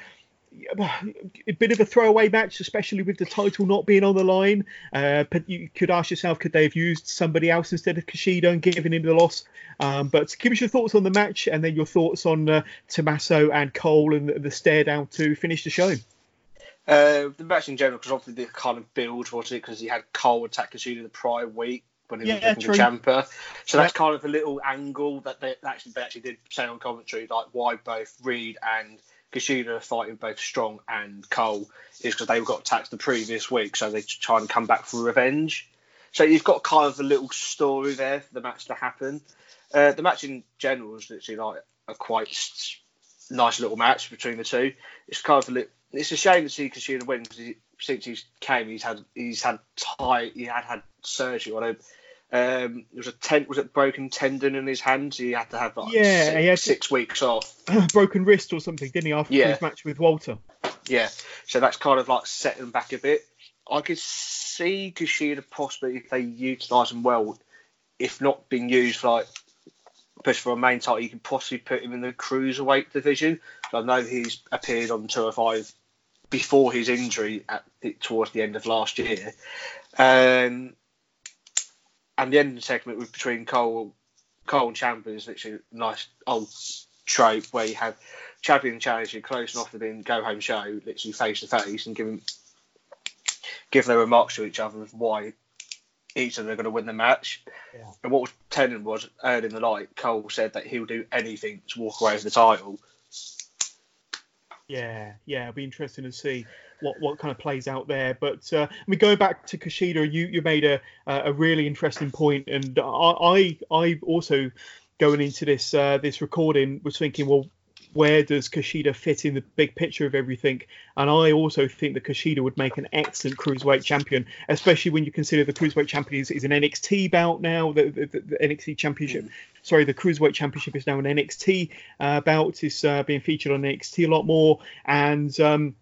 a bit of a throwaway match, especially with the title not being on the line. Uh, but you could ask yourself, could they have used somebody else instead of Kushida and given him the loss? Um, but give us your thoughts on the match, and then your thoughts on uh, Tommaso and Cole and the, the stare down to finish the show. Uh, the match in general, because obviously the kind of build was it, because he had Cole attack Kushida the prior week when he yeah, was looking for Ciampa. So yeah. That's kind of a little angle that they actually they actually did say on commentary, like why both Reed and Kushida fighting both Strong and Cole is because they got attacked the previous week, so they try and come back for revenge. So you've got kind of a little story there for the match to happen. Uh, the match in general was literally like a quite nice little match between the two. It's kind of a little, it's a shame to see Kushida win because he, since he came, he's had he's had tie, he had had surgery on him. Um, there was a ten, was it broken tendon in his hand? So he had to have like yeah, six, he had six weeks off. Broken wrist or something, didn't he? After yeah. his match with Walter. Yeah, so that's kind of like set him back a bit. I could see Kushida possibly, if they utilise him well, if not being used for like push for a main title, you can possibly put him in the cruiserweight division. So I know he's appeared on two oh five before his injury at towards the end of last year. Um, and the end of the segment was between Cole, Cole and Ciampa is literally a nice old trope where you have champion challenging close enough to being go home show, literally face to face, and give him, give their remarks to each other of why each of them are going to win the match. Yeah. And what was telling was, early in the night, Cole said that he'll do anything to walk away with the title. Yeah, yeah, it'll be interesting to see what, what kind of plays out there. But uh, we go back to Kushida. You you made a a really interesting point, and I I, I also going into this uh, this recording was thinking, well, where does Kushida fit in the big picture of everything? And I also think that Kushida would make an excellent cruiserweight champion, especially when you consider the cruiserweight champion is, is an N X T belt now. The, the, the N X T championship, mm. sorry, the cruiserweight championship is now an N X T uh, belt. It's uh, being featured on N X T a lot more, and um,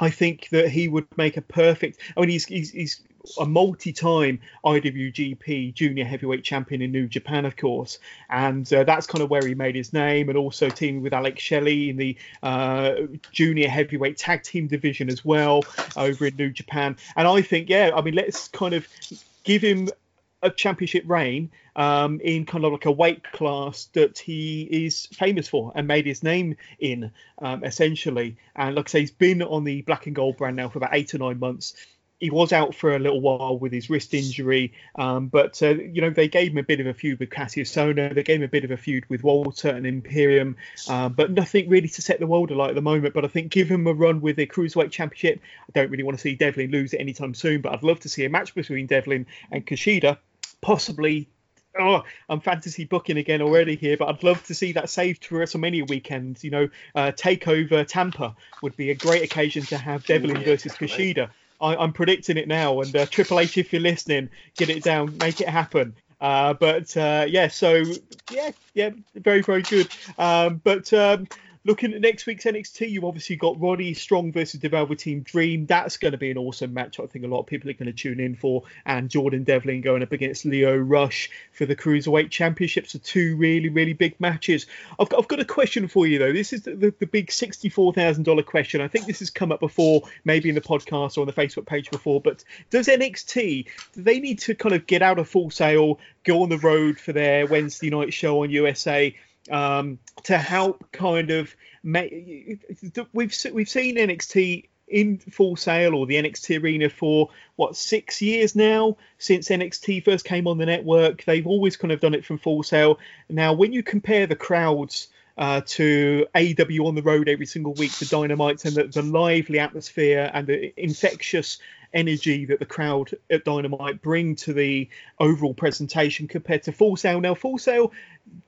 I think that he would make a perfect. I mean, he's he's. he's a multi-time I W G P junior heavyweight champion in New Japan, of course, and uh, that's kind of where he made his name, and also teaming with Alex Shelley in the uh, junior heavyweight tag team division as well over in New Japan. And I think, yeah, I mean, let's kind of give him a championship reign um, in kind of like a weight class that he is famous for and made his name in, um, essentially. And like I say, he's been on the black and gold brand now for about eight or nine months. He was out for a little while with his wrist injury, um, but, uh, you know, they gave him a bit of a feud with Cassius Ohno. They gave him a bit of a feud with Walter and Imperium, uh, but nothing really to set the world alight at the moment. But I think give him a run with the Cruiserweight Championship. I don't really want to see Devlin lose it anytime soon, but I'd love to see a match between Devlin and Kushida, possibly. Oh, I'm fantasy booking again already here, but I'd love to see that saved for WrestleMania weekend. You know, uh, Takeover Tampa would be a great occasion to have Devlin yeah, versus definitely. Kushida. I, I'm predicting it now, and uh, Triple H, if you're listening, get it down, make it happen. Uh, but uh, yeah, so yeah, yeah, very, very good. Um, but um, looking at next week's N X T, you've obviously got Roddy Strong versus the Velveteen Dream. That's going to be an awesome match. I think a lot of people are going to tune in for. And Jordan Devlin going up against Lio Rush for the Cruiserweight Championship. So two really, really big matches. I've got, I've got a question for you, though. This is the, the, the big sixty-four thousand dollars question. I think this has come up before, maybe in the podcast or on the Facebook page before. But does N X T, do they need to kind of get out of Full Sail, go on the road for their Wednesday night show on U S A? Um, to help kind of make, we've we've seen N X T in Full Sail or the N X T arena for what six years now since N X T first came on the network. They've always kind of done it from Full Sail. Now, when you compare the crowds uh, to A E W on the road every single week, the Dynamites and the, the lively atmosphere and the infectious energy that the crowd at Dynamite bring to the overall presentation compared to Full Sail. Now, Full Sail,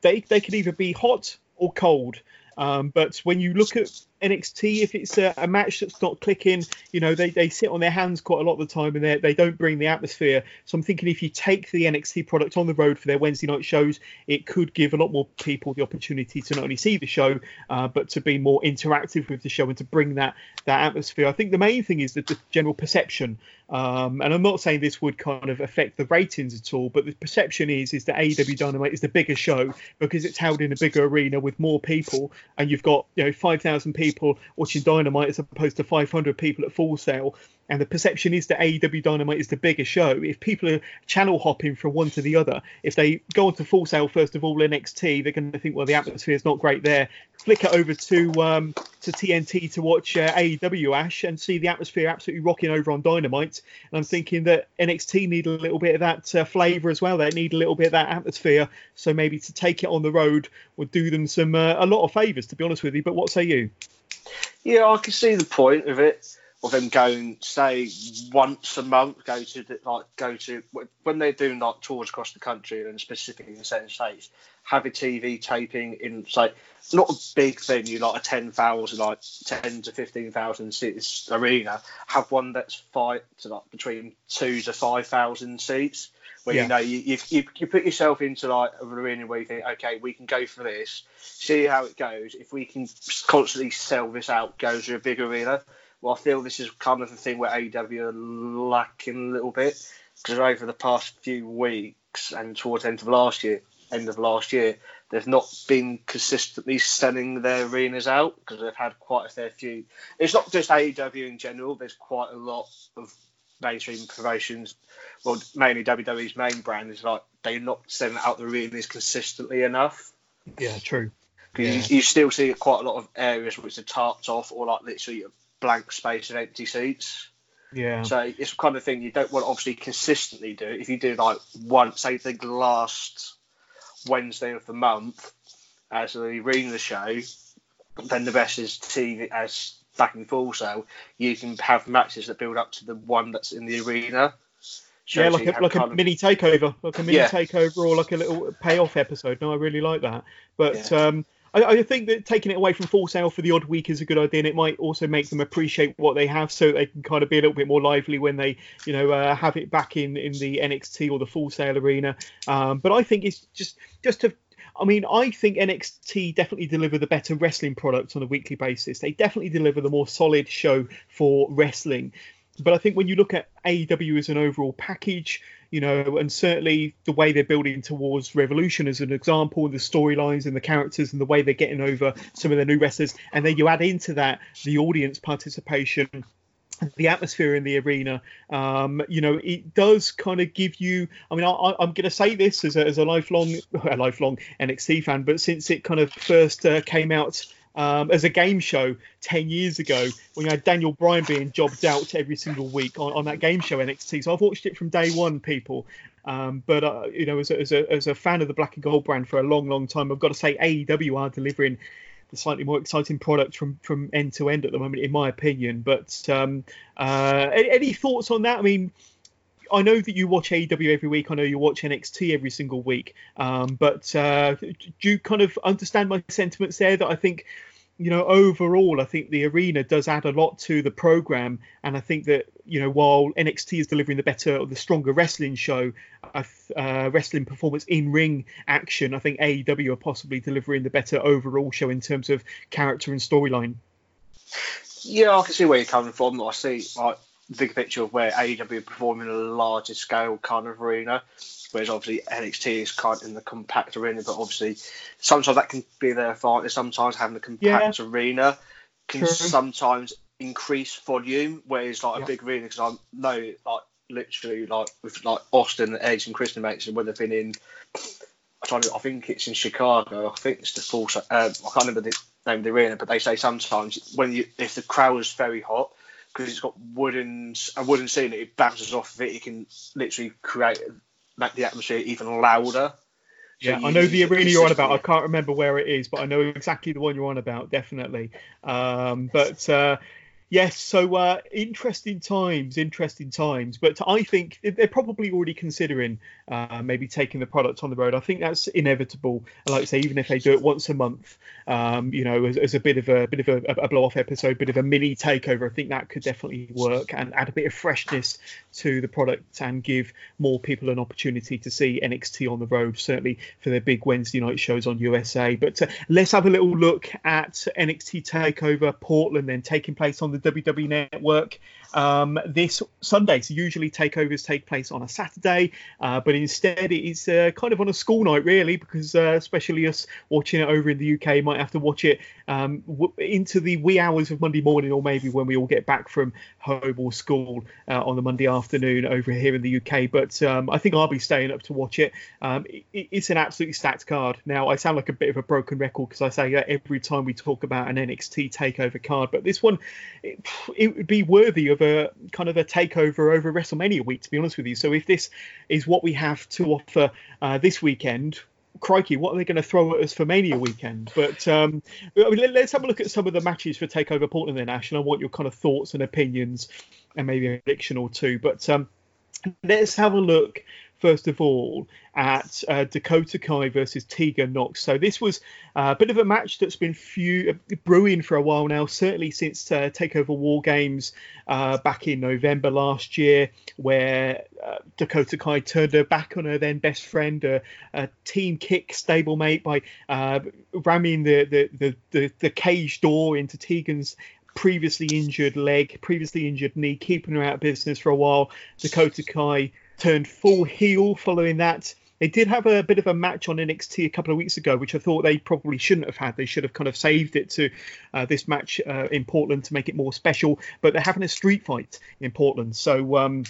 they they could either be hot or cold. Um, but when you look at N X T, if it's a, a match that's not clicking, you know, they, they sit on their hands quite a lot of the time and they they don't bring the atmosphere. So I'm thinking if you take the N X T product on the road for their Wednesday night shows, it could give a lot more people the opportunity to not only see the show, uh, but to be more interactive with the show and to bring that that atmosphere. I think the main thing is that the general perception, um, and I'm not saying this would kind of affect the ratings at all, but the perception is, is that A E W Dynamite is the bigger show because it's held in a bigger arena with more people. And you've got, you know, five thousand people watching Dynamite as opposed to five hundred people at Full Sail. And the perception is that A E W Dynamite is the bigger show. If people are channel hopping from one to the other, if they go on to Full Sail, first of all, N X T, they're going to think, well, the atmosphere is not great there. Flick it over to um, to T N T to watch uh, A E W, Ash, and see the atmosphere absolutely rocking over on Dynamite. And I'm thinking that N X T need a little bit of that uh, flavour as well. They need a little bit of that atmosphere. So maybe to take it on the road would do them some uh, a lot of favours, to be honest with you. But what say you? Yeah, I can see the point of it. of them going, say, once a month, go to the, like go to when they're doing like tours across the country and specifically in certain states, have a T V taping in, say, not a big venue like a ten thousand, like ten to fifteen thousand seats arena. Have one that's five to like between two to five thousand seats, where yeah. you know you, you you you put yourself into like an arena where you think, okay, we can go for this, see how it goes. If we can constantly sell this out, go to a big arena. Well, I feel this is kind of the thing where A E W are lacking a little bit, because over the past few weeks and towards the end of last year, end of last year, they've not been consistently selling their arenas out, because they've had quite a fair few. It's not just A E W in general. There's quite a lot of mainstream promotions. Well, mainly W W E's main brand is like they're not selling out the arenas consistently enough. Yeah, true. Yeah. You, you still see quite a lot of areas which are tarped off or like literally blank space and empty seats. Yeah. So it's the kind of thing you don't want to obviously consistently do. If you do like one, say the last Wednesday of the month as the arena show, then the rest is T V as back and forth. So you can have matches that build up to the one that's in the arena. So yeah, like a, like a of... mini takeover, like a mini yeah. takeover or like a little payoff episode. No, I really like that. But, yeah. um, I, I think that taking it away from Full Sail for the odd week is a good idea, and it might also make them appreciate what they have, so they can kind of be a little bit more lively when they, you know, uh, have it back in, in the N X T or the Full Sail arena. Um, but I think it's just just to. I mean, I think N X T definitely deliver the better wrestling products on a weekly basis. They definitely deliver the more solid show for wrestling. But I think when you look at A E W as an overall package, you know, and certainly the way they're building towards Revolution as an example, the storylines and the characters and the way they're getting over some of the new wrestlers. And then you add into that the audience participation, the atmosphere in the arena, um, you know, it does kind of give you, I mean, I, I'm going to say this as a, as a lifelong, a lifelong N X T fan, but since it kind of first uh, came out Um, as a game show ten years ago, when you had Daniel Bryan being jobbed out every single week on, on that game show N X T. So I've watched it from day one, people. Um, but, uh, you know, as a, as, a, as a fan of the black and gold brand for a long, long time, I've got to say A E W are delivering the slightly more exciting product from, from end to end at the moment, in my opinion. But um, uh, any, any thoughts on that? I mean, I know that you watch A E W every week. I know you watch N X T every single week. Um, but uh, do you kind of understand my sentiments there? That I think, you know, overall, I think the arena does add a lot to the program. And I think that, you know, while N X T is delivering the better or the stronger wrestling show, uh, uh, wrestling performance in ring action, I think A E W are possibly delivering the better overall show in terms of character and storyline. Yeah, I can see where you're coming from. I see, like, big picture of where A E W are performing in a larger scale kind of arena, whereas obviously N X T is kind of in the compact arena, but obviously sometimes that can be their advantage. Sometimes having a compact yeah. arena can True. sometimes increase volume, whereas like yeah. a big arena, because I know like literally like with like Austin and Edge and Christian Mates, and when they've been in, I'm trying to, I think it's in Chicago, I think it's the full, um, I can't remember the name of the arena, but they say sometimes when you, if the crowd is very hot, because it's got wooden, a wooden ceiling, it bounces off of it. It can literally create, make the atmosphere even louder. Yeah, so I know the arena you're on about. I can't remember where it is, but I know exactly the one you're on about, definitely. Um, but uh, yes, so uh, interesting times, interesting times. But I think they're probably already considering uh, maybe taking the product on the road. I think that's inevitable. Like I say, even if they do it once a month, um, you know, as, as a bit of a bit of a, a blow-off episode, bit of a mini takeover, I think that could definitely work and add a bit of freshness to the product and give more people an opportunity to see N X T on the road, certainly for their big Wednesday night shows on U S A. But uh, let's have a little look at N X T Takeover Portland, then, taking place on the W W E Network um, this Sunday. So usually takeovers take place on a Saturday, uh, but instead it is uh, kind of on a school night, really, because uh, especially us watching it over in the U K might have to watch it um, w- into the wee hours of Monday morning, or maybe when we all get back from home or school uh, on the Monday afternoon over here in the U K. But um, I think I'll be staying up to watch it. Um, it it's an absolutely stacked card. Now, I sound like a bit of a broken record because I say that every time we talk about an N X T takeover card, but this one, it, it would be worthy of a kind of a takeover over WrestleMania week, to be honest with you. So if this is what we have to offer uh, this weekend, crikey, what are they going to throw at us for Mania weekend? But um, I mean, let's have a look at some of the matches for TakeOver Portland then, Ash, and I want your kind of thoughts and opinions and maybe a prediction or two. But um, let's have a look, first of all, at uh, Dakota Kai versus Tegan Nox. So this was a bit of a match that's been few, brewing for a while now, certainly since uh, TakeOver War Games uh, back in November last year, where uh, Dakota Kai turned her back on her then best friend, a uh, uh, team kick stablemate, by uh, ramming the, the, the, the, the cage door into Tegan's previously injured leg, previously injured knee, keeping her out of business for a while. Dakota Kai turned full heel following that. They did have a bit of a match on N X T a couple of weeks ago, which I thought they probably shouldn't have had. They should have kind of saved it to uh, this match uh, in Portland to make it more special. But they're having a street fight in Portland. So um,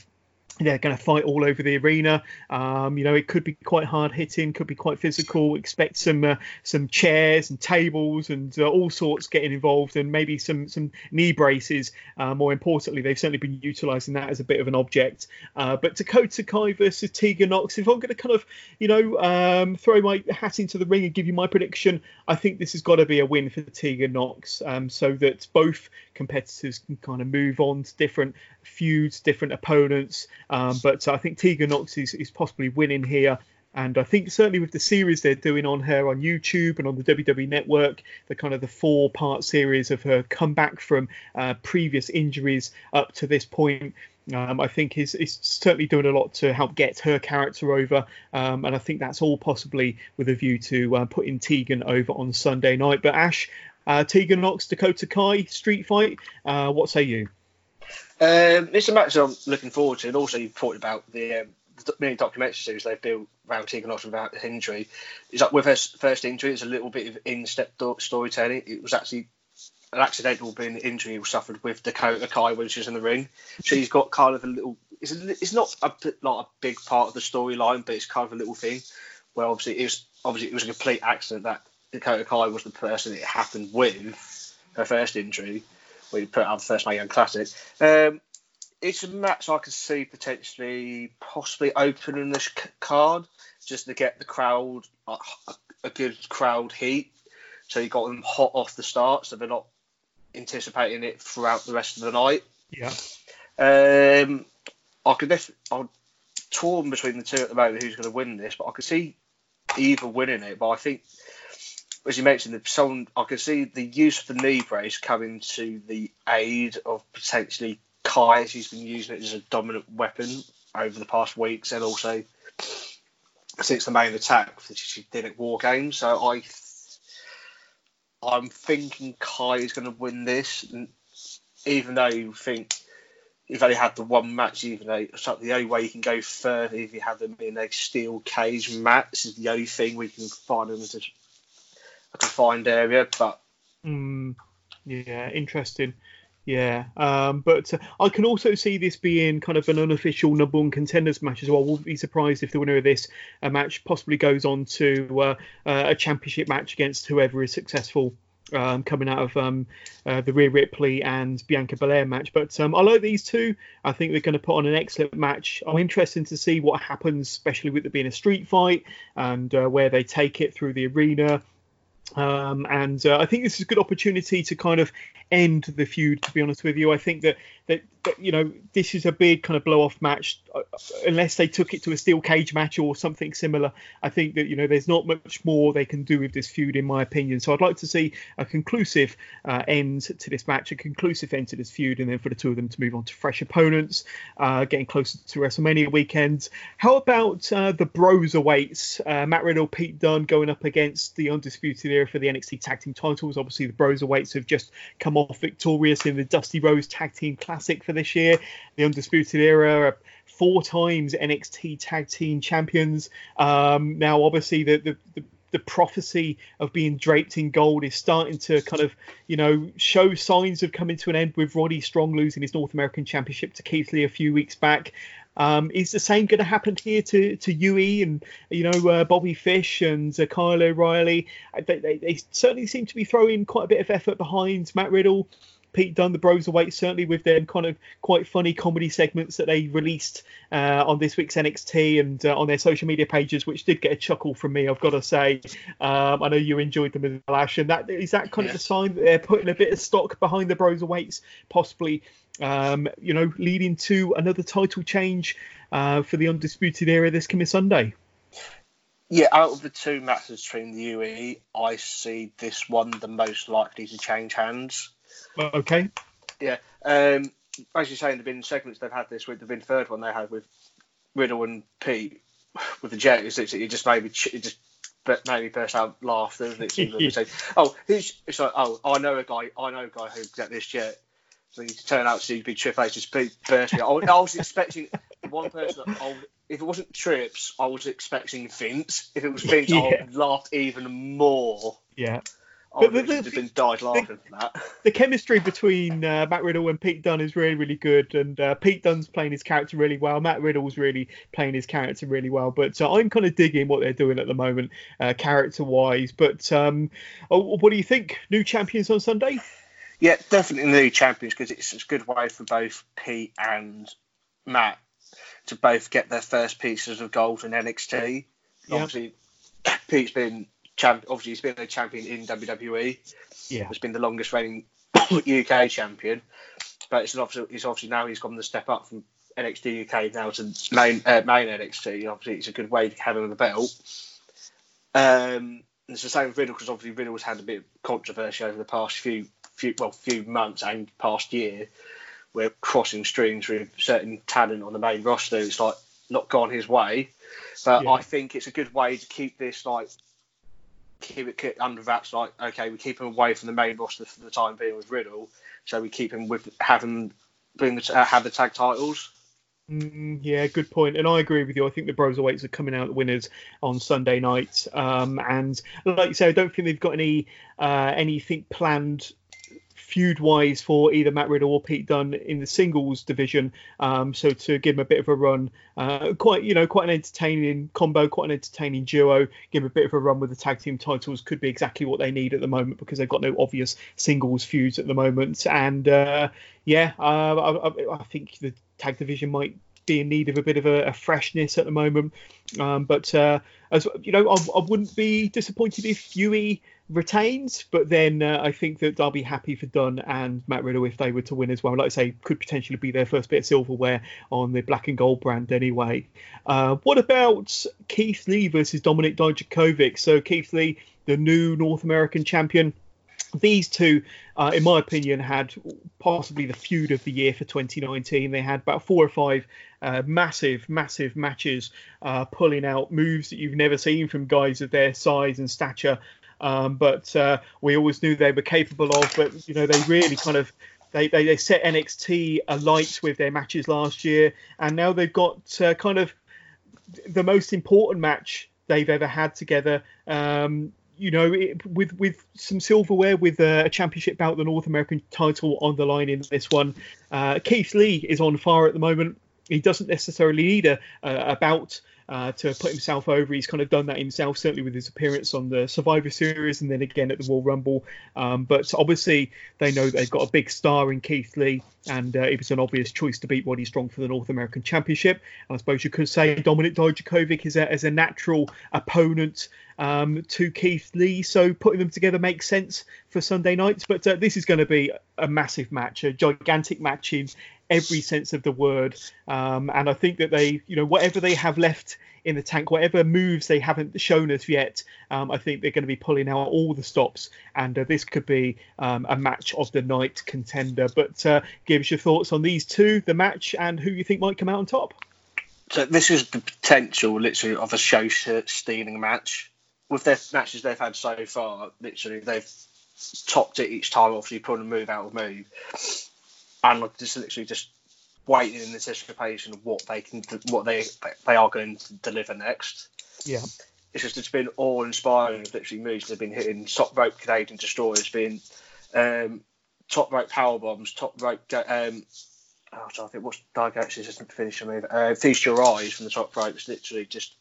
they're going to fight all over the arena. Um, you know, it could be quite hard hitting, could be quite physical. Expect some uh, some chairs and tables and uh, all sorts getting involved, and maybe some some knee braces. Uh, more importantly, they've certainly been utilising that as a bit of an object. Uh, but Dakota Kai versus Tegan Nox, if I'm going to kind of, you know, um, throw my hat into the ring and give you my prediction, I think this has got to be a win for Tegan Nox, um, so that both competitors can kind of move on to different feuds, different opponents. Um, but I think Tegan Nox is, is possibly winning here. And I think certainly with the series they're doing on her on YouTube and on the W W E Network, the kind of the four-part series of her comeback from uh, previous injuries up to this point, um, I think is, is certainly doing a lot to help get her character over. Um, and I think that's all possibly with a view to uh, putting Tegan over on Sunday night. But Ash, uh, Tegan Nox, Dakota Kai, street fight, uh, what say you? Um, it's a match I'm looking forward to, and also you've talked about the um, mini documentary series they've built around Tegan Nox about the injury. It's like with her first injury, it's a little bit of in-step storytelling. It was actually an accidental being the injury we suffered with Dakota Kai when she was in the ring. She's got kind of a little. It's, a, it's not a like a big part of the storyline, but it's kind of a little thing where obviously it was obviously it was a complete accident that Dakota Kai was the person it happened with her first injury. We put out the first Mae Young Classic. Um, it's a match I could see potentially, possibly opening this c- card just to get the crowd, uh, a good crowd heat. So you got them hot off the start, so they're not anticipating it throughout the rest of the night. Yeah. Um, I could def- I'm torn between the two at the moment who's going to win this, but I could see either winning it. But I think, as you mentioned, someone, I can see the use of the knee brace coming to the aid of potentially Kai. She's been using it as a dominant weapon over the past weeks, and also since the main attack that she did at War Games. So I, I'm thinking Kai is going to win this, and even though you think you've only had the one match, even though it's like the only way you can go further if you have them in a steel cage match is the only thing we can find them as a a confined area, but mm, yeah, interesting. Yeah, um, but uh, I can also see this being kind of an unofficial number one contenders match as well. I wouldn't be surprised if the winner of this uh, match possibly goes on to uh, uh, a championship match against whoever is successful um, coming out of um, uh, the Rhea Ripley and Bianca Belair match. But um, I like these two. I think they're going to put on an excellent match. I'm interested to see what happens, especially with it being a street fight and uh, where they take it through the arena. Um, and uh, I think this is a good opportunity to kind of end the feud, to be honest with you. I think that, that, that you know, this is a big kind of blow-off match, uh, unless they took it to a steel cage match or something similar. I think that, you know, there's not much more they can do with this feud, in my opinion. So I'd like to see a conclusive uh, end to this match, a conclusive end to this feud, and then for the two of them to move on to fresh opponents, uh, getting closer to WrestleMania weekend. How about uh, the Bros Awaits? Uh, Matt Riddle, Pete Dunne going up against the Undisputed Era for the N X T Tag Team titles. Obviously, the Bros Awaits have just come off victorious in the Dusty Rhodes Tag Team Classic for this year. The Undisputed Era are four times N X T Tag Team champions. Um, now, obviously, the, the, the the prophecy of being draped in gold is starting to kind of, you know, show signs of coming to an end, with Roddy Strong losing his North American Championship to Keith Lee a few weeks back. Um, is the same going to happen here to, to Yui and, you know, uh, Bobby Fish and uh, Kyle O'Reilly? They, they, they certainly seem to be throwing quite a bit of effort behind Matt Riddle. Pete Dunne, the Bros Await, certainly with their kind of quite funny comedy segments that they released uh, on this week's N X T and uh, on their social media pages, which did get a chuckle from me, I've got to say. Um, I know you enjoyed them as well, Ash, and that is that kind yeah. of a sign that they're putting a bit of stock behind the Bros Awaits, possibly, um, you know, leading to another title change uh, for the Undisputed Era this coming Sunday. Yeah, out of the two matches between the U A E, I see this one the most likely to change hands. Okay. Yeah. Um, as you're saying, there've been segments they've had this week. There've been third one they had with Riddle and Pete with the jet. It's literally it just made me it just made me burst out laugh. There was literally saying, "Oh, who's?" It's like, "Oh, I know a guy. I know a guy who got this jet." So you turn out to be Triple H just burst me. I was, I was expecting one person. That I was, if it wasn't Trips, I was expecting Vince. If it was Vince, yeah. I would laugh even more. Yeah. I would have just been died laughing the, from that. The chemistry between uh, Matt Riddle and Pete Dunne is really, really good. And uh, Pete Dunne's playing his character really well. Matt Riddle's really playing his character really well. But uh, I'm kind of digging what they're doing at the moment, uh, character-wise. But um, oh, what do you think? New champions on Sunday? Yeah, definitely new champions, because it's a good way for both Pete and Matt to both get their first pieces of gold in N X T. Yeah. Obviously, Pete's been champ- obviously he's been a champion in W W E. Yeah, he's been the longest reigning U K champion, but it's obviously it's obviously now he's gotten the step up from N X T U K now to main uh, main N X T. Obviously, it's a good way to have him on the belt. Um, it's the same with Riddle, because obviously Riddle's had a bit of controversy over the past few. Few, well, few months and past year, we're crossing streams with certain talent on the main roster. It's like not gone his way, but yeah. I think it's a good way to keep this like keep it under wraps. Like, okay, we keep him away from the main roster for the time being with Riddle, so we keep him with have him bring the, uh, have the tag titles. Mm, yeah, good point. And I agree with you. I think the Bros Awaits are coming out winners on Sunday night. Um, and like you say, I don't think they've got any uh, anything planned feud-wise for either Matt Riddle or Pete Dunne in the singles division, um, so to give him a bit of a run, uh, quite you know, quite an entertaining combo, quite an entertaining duo. Give him a bit of a run with the tag team titles could be exactly what they need at the moment, because they've got no obvious singles feuds at the moment. And uh, yeah, uh, I, I think the tag division might be in need of a bit of a, a freshness at the moment. Um, but uh, as you know, I, I wouldn't be disappointed if Yui retains, but then uh, I think that I'll be happy for Dunn and Matt Riddle if they were to win as well. Like I say, could potentially be their first bit of silverware on the black and gold brand anyway. Uh, what about Keith Lee versus Dominik Dijakovic? So Keith Lee, the new North American champion. These two, uh, in my opinion, had possibly the feud of the year for twenty nineteen. They had about four or five uh, massive, massive matches, uh, pulling out moves that you've never seen from guys of their size and stature. Um, but uh, we always knew they were capable of. But, you know, they really kind of they, they, they set N X T alight with their matches last year. And now they've got uh, kind of the most important match they've ever had together. Um You know, it, with with some silverware, with uh, a championship belt, the North American title on the line in this one. Uh, Keith Lee is on fire at the moment. He doesn't necessarily need a, a, a belt uh, to put himself over. He's kind of done that himself, certainly with his appearance on the Survivor Series and then again at the Royal Rumble. Um, but obviously, they know they've got a big star in Keith Lee, and uh, it was an obvious choice to beat Roddy Strong for the North American Championship. And I suppose you could say Dominik Dijakovic is a, is a natural opponent Um, to Keith Lee, so putting them together makes sense for Sunday nights. But uh, this is going to be a massive match, a gigantic match in every sense of the word. Um, and I think that they, you know, whatever they have left in the tank, whatever moves they haven't shown us yet, um, I think they're going to be pulling out all the stops. And uh, this could be um, a match of the night contender. But uh, give us your thoughts on these two, the match, and who you think might come out on top. So this is the potential, literally, of a show-stealing match. With their matches they've had so far, literally they've topped it each time. Obviously, pulling a move out of move, and just literally just waiting in anticipation of what they can, what they they are going to deliver next. Yeah, it's just it's been awe inspiring. Literally, moves they've been hitting: top rope Canadian destroyers, being um, top rope power bombs, top rope. Um, oh, I think what's Dijakovic's assistant finisher move? Uh, Feast your eyes from the top rope. It's literally just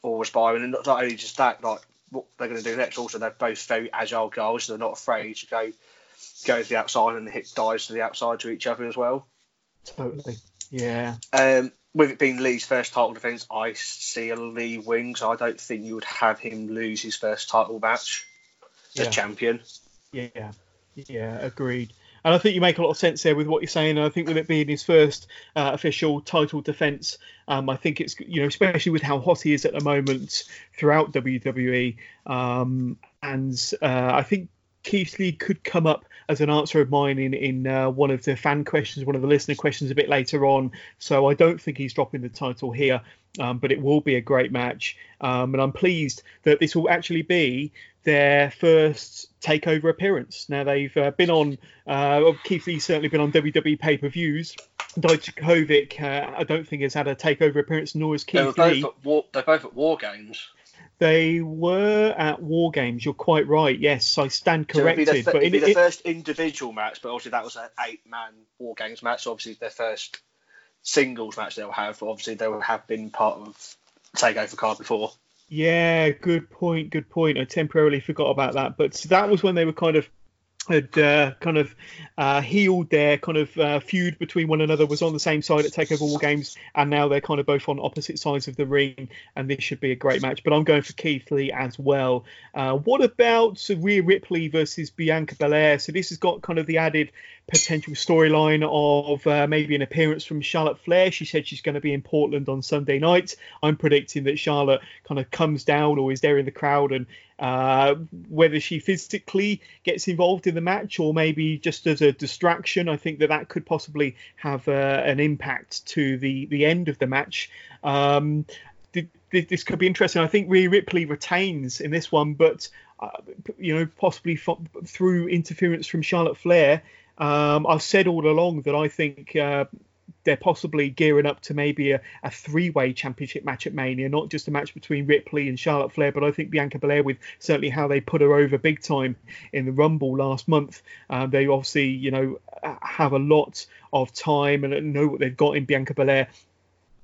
all aspiring, and not, not only just that, like what they're going to do next. Also, they're both very agile guys, so they're not afraid to go go to the outside and the hip dives to the outside to each other as well. Totally. Yeah. Um, with it being Lee's first title defence, I see a Lee win, so I don't think you would have him lose his first title match as yeah. champion. Yeah. Yeah, agreed. And I think you make a lot of sense there with what you're saying. And I think with it being his first uh, official title defence, um, I think it's, you know, especially with how hot he is at the moment throughout W W E. Um, and uh, I think Keith Lee could come up as an answer of mine in, in uh, one of the fan questions, one of the listener questions a bit later on. So I don't think he's dropping the title here, um, but it will be a great match. Um, and I'm pleased that this will actually be their first takeover appearance. Now, they've uh, been on, uh, Keith Lee's certainly been on W W E pay-per-views. Dijakovic, uh, I don't think, has had a takeover appearance, nor has Keith they Lee. War, they're both at War Games. They were at War Games. You're quite right. Yes, I stand corrected. So it'd be their, th- but it'd be their it, first individual match, but obviously that was an eight-man War Games match. So obviously, their first singles match they'll have. Obviously, they will have been part of Takeover card before. Yeah, good point. Good point. I temporarily forgot about that, but that was when they were kind of had uh, kind of uh, healed their kind of uh, feud between one another, was on the same side at Takeover War Games, and now they're kind of both on opposite sides of the ring, and this should be a great match. But I'm going for Keith Lee as well. Uh, what about Rhea Ripley versus Bianca Belair? So this has got kind of the added potential storyline of uh, maybe an appearance from Charlotte Flair. She said she's going to be in Portland on Sunday night. I'm predicting that Charlotte kind of comes down or is there in the crowd, and uh, whether she physically gets involved in the match or maybe just as a distraction, I think that that could possibly have uh, an impact to the, the end of the match. Um, th- th- this could be interesting. I think Rhea Ripley retains in this one, but, uh, you know, possibly fo- through interference from Charlotte Flair. Um, I've said all along that I think uh, they're possibly gearing up to maybe a, a three-way championship match at Mania, not just a match between Ripley and Charlotte Flair, but I think Bianca Belair, with certainly how they put her over big time in the Rumble last month, uh, they obviously, you know, have a lot of time and know what they've got in Bianca Belair.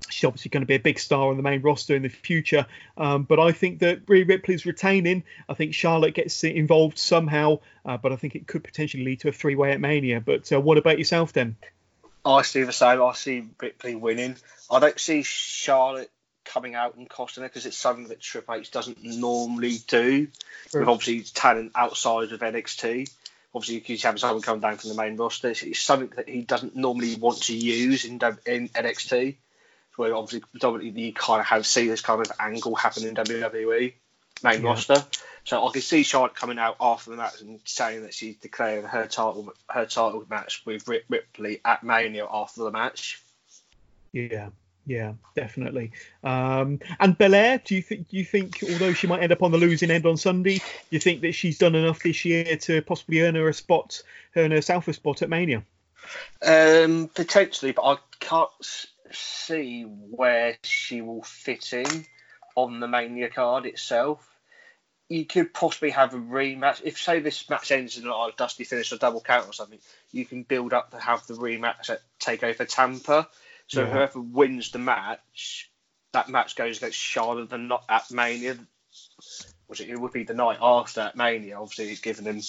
She's obviously going to be a big star on the main roster in the future. Um, but I think that Rhea Ripley's retaining. I think Charlotte gets involved somehow. Uh, but I think it could potentially lead to a three-way at Mania. But uh, what about yourself then? I see the same. I see Ripley winning. I don't see Charlotte coming out and costing her, because it's something that Triple H doesn't normally do. Sure. With obviously talent outside of N X T. Obviously, he's having someone come down from the main roster. It's, it's something that he doesn't normally want to use in, in N X T. Where obviously predominantly you kind of have seen this kind of angle happen in W W E main yeah. roster. So I can see Charlotte coming out after the match and saying that she's declaring her title her title match with Rip Ripley at Mania after the match. Yeah, yeah, definitely. Um, and Belair, do you think do you think although she might end up on the losing end on Sunday, do you think that she's done enough this year to possibly earn her a spot, earn herself a spot at Mania? Um, potentially, but I can't see where she will fit in on the Mania card itself. You could possibly have a rematch. If, say, this match ends in a dusty finish or double count or something, you can build up to have the rematch at Takeover Tampa. So yeah. whoever wins the match, that match goes against Charlotte the not at Mania, which it would be the night after at Mania. Obviously, it's given them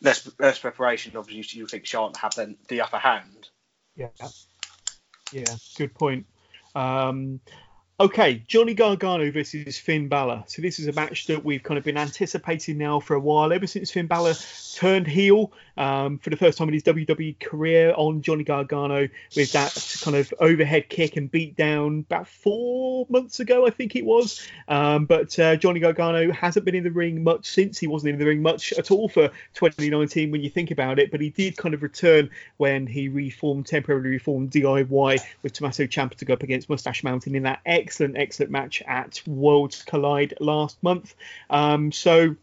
less, less preparation. Obviously, you think Charlotte have then the upper hand. Yeah. Yeah, good point. Um, okay, Johnny Gargano versus Finn Balor. So this is a match that we've kind of been anticipating now for a while, ever since Finn Balor turned heel um, for the first time in his W W E career on Johnny Gargano with that kind of overhead kick and beat down about four months ago, I think it was. Um, but uh, Johnny Gargano hasn't been in the ring much since. He wasn't in the ring much at all for twenty nineteen when you think about it, but he did kind of return when he reformed, temporarily reformed D I Y with Tommaso Ciampa to go up against Mustache Mountain in that excellent, excellent match at Worlds Collide last month. Um, so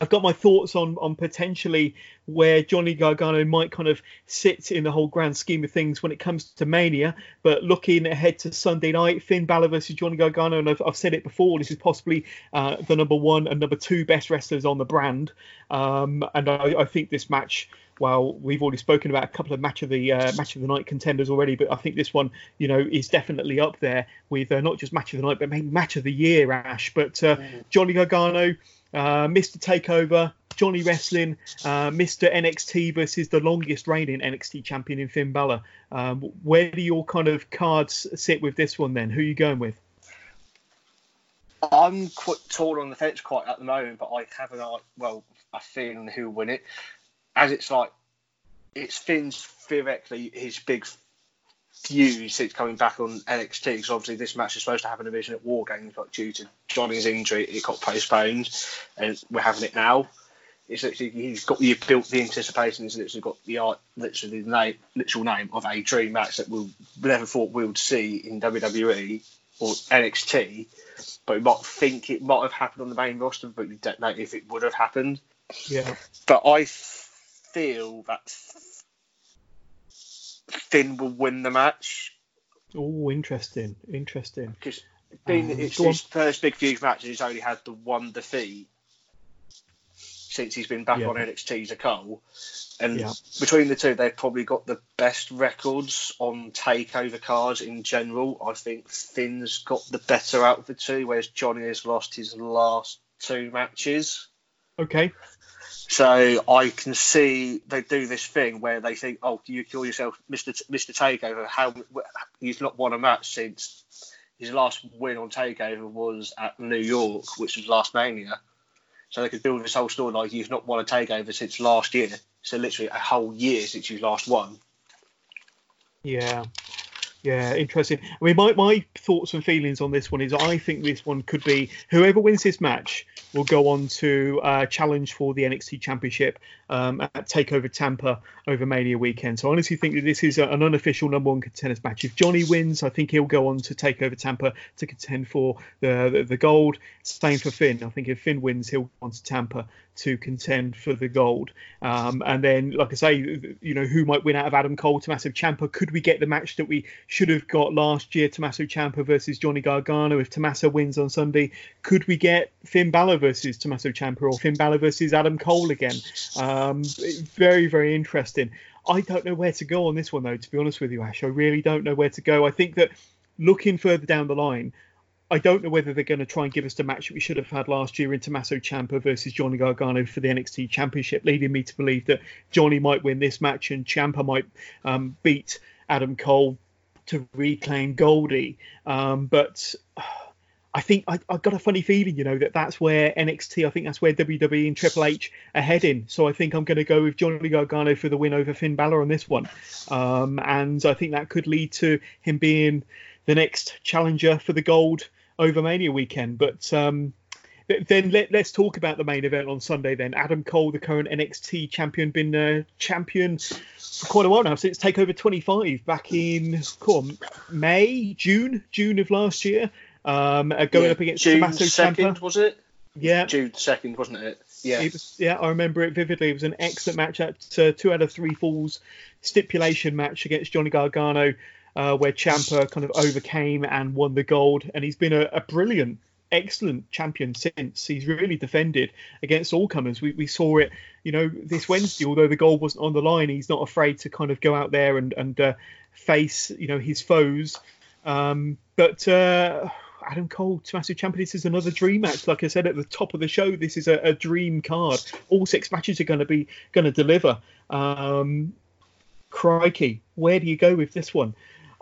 I've got my thoughts on, on potentially where Johnny Gargano might kind of sit in the whole grand scheme of things when it comes to Mania. But looking ahead to Sunday night, Finn Balor versus Johnny Gargano, and I've, I've said it before, this is possibly uh, the number one and number two best wrestlers on the brand. Um, and I, I think this match, well, we've already spoken about a couple of match of the uh, match of the night contenders already, but I think this one, you know, is definitely up there with uh, not just match of the night, but maybe match of the year, Ash. But uh, Johnny Gargano, uh, Mister Takeover, Johnny Wrestling, uh, Mister N X T versus the longest reigning N X T champion in Finn Balor. Um, where do your kind of cards sit with this one then? Who are you going with? I'm quite torn on the fence quite at the moment, but I have an eye, well, a feeling who will win it. As it's like, it's Finn's theoretically his big fuse since coming back on N X T, because obviously this match is supposed to happen a vision at War Games, but due to Johnny's injury, it got postponed, and we're having it now. It's literally, he's got, you've built the anticipation, he's literally got the art, literally the name, literal name of a dream match that we never thought we would see in W W E or N X T, but we might think it might have happened on the main roster, but we don't know if it would have happened. Yeah. But I feel that Finn will win the match. Oh, interesting, interesting. Because um, it's his first big huge match, and he's only had the one defeat since he's been back yeah. on N X T as a Cole. And yeah. between the two, they've probably got the best records on takeover cards in general. I think Finn's got the better out of the two, whereas Johnny has lost his last two matches. Okay. So I can see they do this thing where they think, oh, you kill yourself, Mister T- Mister Takeover. How he's not won a match since his last win on Takeover was at New York, which was last Mania. So they could build this whole story like you've not won a takeover since last year. So literally a whole year since you last won. Yeah. Yeah, interesting. I mean, my, my thoughts and feelings on this one is I think this one could be whoever wins this match will go on to uh, challenge for the N X T Championship um, at TakeOver Tampa over Mania weekend. So I honestly think that this is a, an unofficial number one contenders match. If Johnny wins, I think he'll go on to TakeOver Tampa to contend for the, the, the gold. Same for Finn. I think if Finn wins, he'll go on to Tampa to contend for the gold. Um, and then, like I say, you know, who might win out of Adam Cole, Tommaso Ciampa? Could we get the match that we should have got last year, Tommaso Ciampa versus Johnny Gargano? If Tommaso wins on Sunday, could we get Finn Balor versus Tommaso Ciampa or Finn Balor versus Adam Cole again? Um, very, very interesting. I don't know where to go on this one, though, to be honest with you, Ash. I really don't know where to go. I think that looking further down the line, I don't know whether they're going to try and give us the match that we should have had last year in Tommaso Ciampa versus Johnny Gargano for the N X T Championship, leading me to believe that Johnny might win this match and Ciampa might um, beat Adam Cole to reclaim Goldie. Um, but uh, I think I, I've got a funny feeling, you know, that that's where N X T, I think that's where W W E and Triple H are heading. So I think I'm going to go with Johnny Gargano for the win over Finn Balor on this one. Um, and I think that could lead to him being the next challenger for the gold over Mania weekend. But um, th- then let, let's talk about the main event on Sunday then. Adam Cole, the current N X T champion, been uh, champion for quite a while now, since TakeOver twenty-five back in on, May, June, June of last year. Um, going yeah, up against Tommaso Ciampa. June second, was it? Yeah. June second, wasn't it? Yeah. It was, yeah, I remember it vividly. It was an excellent match at uh, two out of three falls stipulation match against Johnny Gargano, Uh, where Ciampa kind of overcame and won the gold. And he's been a, a brilliant, excellent champion since. He's really defended against all comers. We, we saw it, you know, this Wednesday, although the gold wasn't on the line, he's not afraid to kind of go out there and, and uh, face, you know, his foes. Um, but uh, Adam Cole, Tommaso Ciampa, this is another dream match. Like I said at the top of the show, this is a, a dream card. All six matches are going to be going to deliver. Um, crikey, where do you go with this one?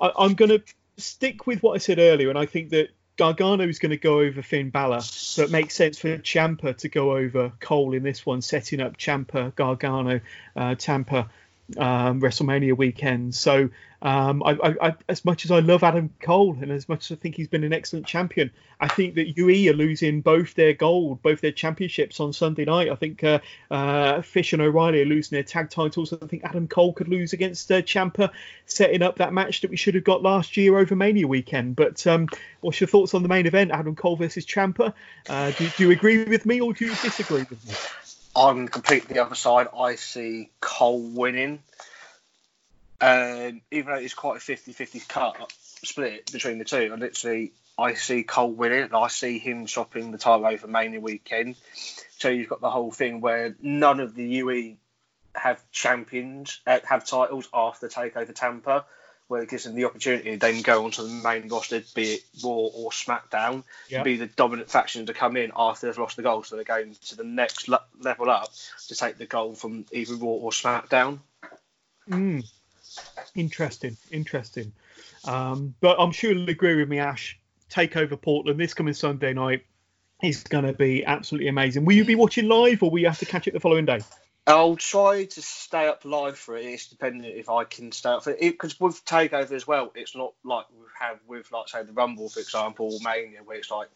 I'm going to stick with what I said earlier, and I think that Gargano is going to go over Finn Balor, so it makes sense for Ciampa to go over Cole in this one, setting up Ciampa, Gargano, uh, Tampa, um, WrestleMania weekend. So um, I, I, I, as much as I love Adam Cole and as much as I think he's been an excellent champion, I think that U E are losing both their gold, both their championships on Sunday night. I think uh, uh, Fish and O'Reilly are losing their tag titles. I think Adam Cole could lose against uh, Ciampa, setting up that match that we should have got last year over Mania weekend. But um, what's your thoughts on the main event, Adam Cole versus Ciampa? Uh, do, do you agree with me or do you disagree with me? I'm completely the other side. I see Cole winning. Um, even though it's quite a fifty-fifty cut split between the two, I literally I see Cole winning and I see him shopping the title over Mania weekend. So you've got the whole thing where none of the U E have champions, uh, have titles after TakeOver Tampa, where it gives them the opportunity to then go onto the main roster, be it Raw or SmackDown, yep. be the dominant faction to come in after they've lost the gold. So they're going to the next le- level up to take the gold from either Raw or SmackDown. Mm. Interesting, interesting. Um, but I'm sure you'll agree with me, Ash. Takeover Portland this coming Sunday night is going to be absolutely amazing. Will you be watching live or will you have to catch it the following day? I'll try to stay up live for it. It's dependent if I can stay up for it. Because with Takeover as well, it's not like we have with, like, say, the Rumble, for example, Mania, where it's like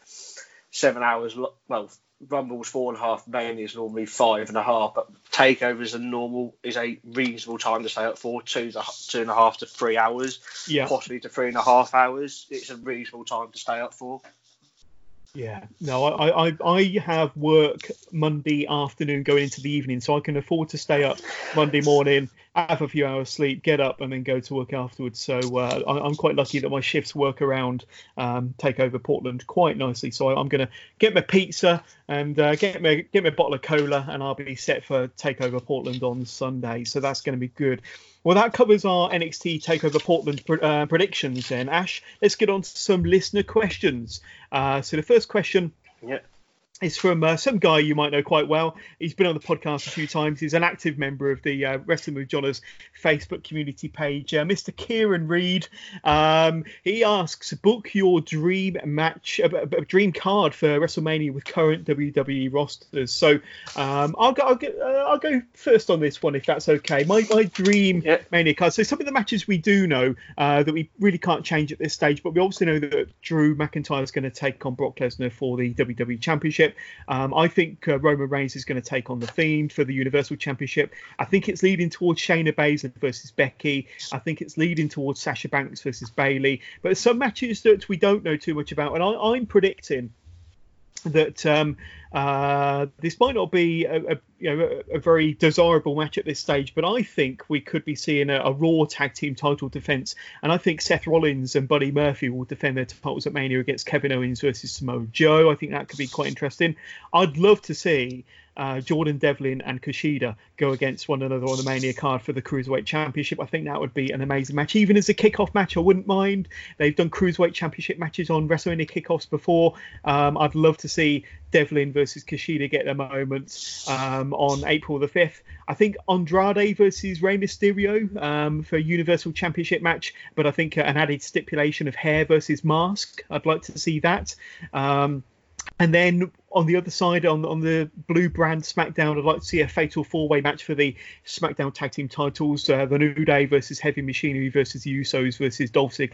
seven hours. Well, Rumble's four and a half, Mania is normally five and a half, but Takeover is a normal, is a reasonable time to stay up for, two, to, two and a half to three hours, yeah. possibly to three and a half hours. It's a reasonable time to stay up for. Yeah, no, I, I I have work Monday afternoon going into the evening, so I can afford to stay up Monday morning, have a few hours sleep, get up and then go to work afterwards. So uh, I, I'm quite lucky that my shifts work around um, Takeover Portland quite nicely. So I, I'm going to get my pizza and uh, get my get my bottle of cola and I'll be set for Takeover Portland on Sunday. So that's going to be good. Well, that covers our N X T Takeover Portland uh, predictions then. Ash, let's get on to some listener questions. Uh, so the first question yeah. is from uh, some guy you might know quite well. He's been on the podcast a few times. He's an active member of the uh, Wrestling with Johners Facebook community page. Uh, Mister Kieran Reed, um, he asks, book your dream match, a, a dream card for WrestleMania with current W W E rosters. So um, I'll, go, I'll, go, uh, I'll go first on this one, if that's okay. My, my dream yeah. Mania card. So some of the matches we do know uh, that we really can't change at this stage, but we obviously know that Drew McIntyre is going to take on Brock Lesnar for the W W E Championship. Um, I think uh, Roman Reigns is going to take on The Fiend for the Universal Championship. I think it's leading towards Shayna Baszler versus Becky. I think it's leading towards Sasha Banks versus Bayley. But there's some matches that we don't know too much about, and I, I'm predicting that um, uh, this might not be a, a, you know, a, a very desirable match at this stage, but I think we could be seeing a, a Raw tag team title defence, and I think Seth Rollins and Buddy Murphy will defend their titles at Mania against Kevin Owens versus Samoa Joe. I think that could be quite interesting. I'd love to see uh, Jordan Devlin and Kushida go against one another on the Mania card for the Cruiserweight Championship. I think that would be an amazing match. Even as a kickoff match, I wouldn't mind. They've done Cruiserweight Championship matches on WrestleMania kickoffs before. Um, I'd love to see Devlin versus Kushida get their moments um, on April the fifth. I think Andrade versus Rey Mysterio um, for a Universal Championship match, but I think an added stipulation of hair versus mask. I'd like to see that. Um, and then on the other side, on, on the blue brand SmackDown, I'd like to see a fatal four-way match for the SmackDown Tag Team titles. Uh, the New Day versus Heavy Machinery versus the Usos versus Dolph Ziggler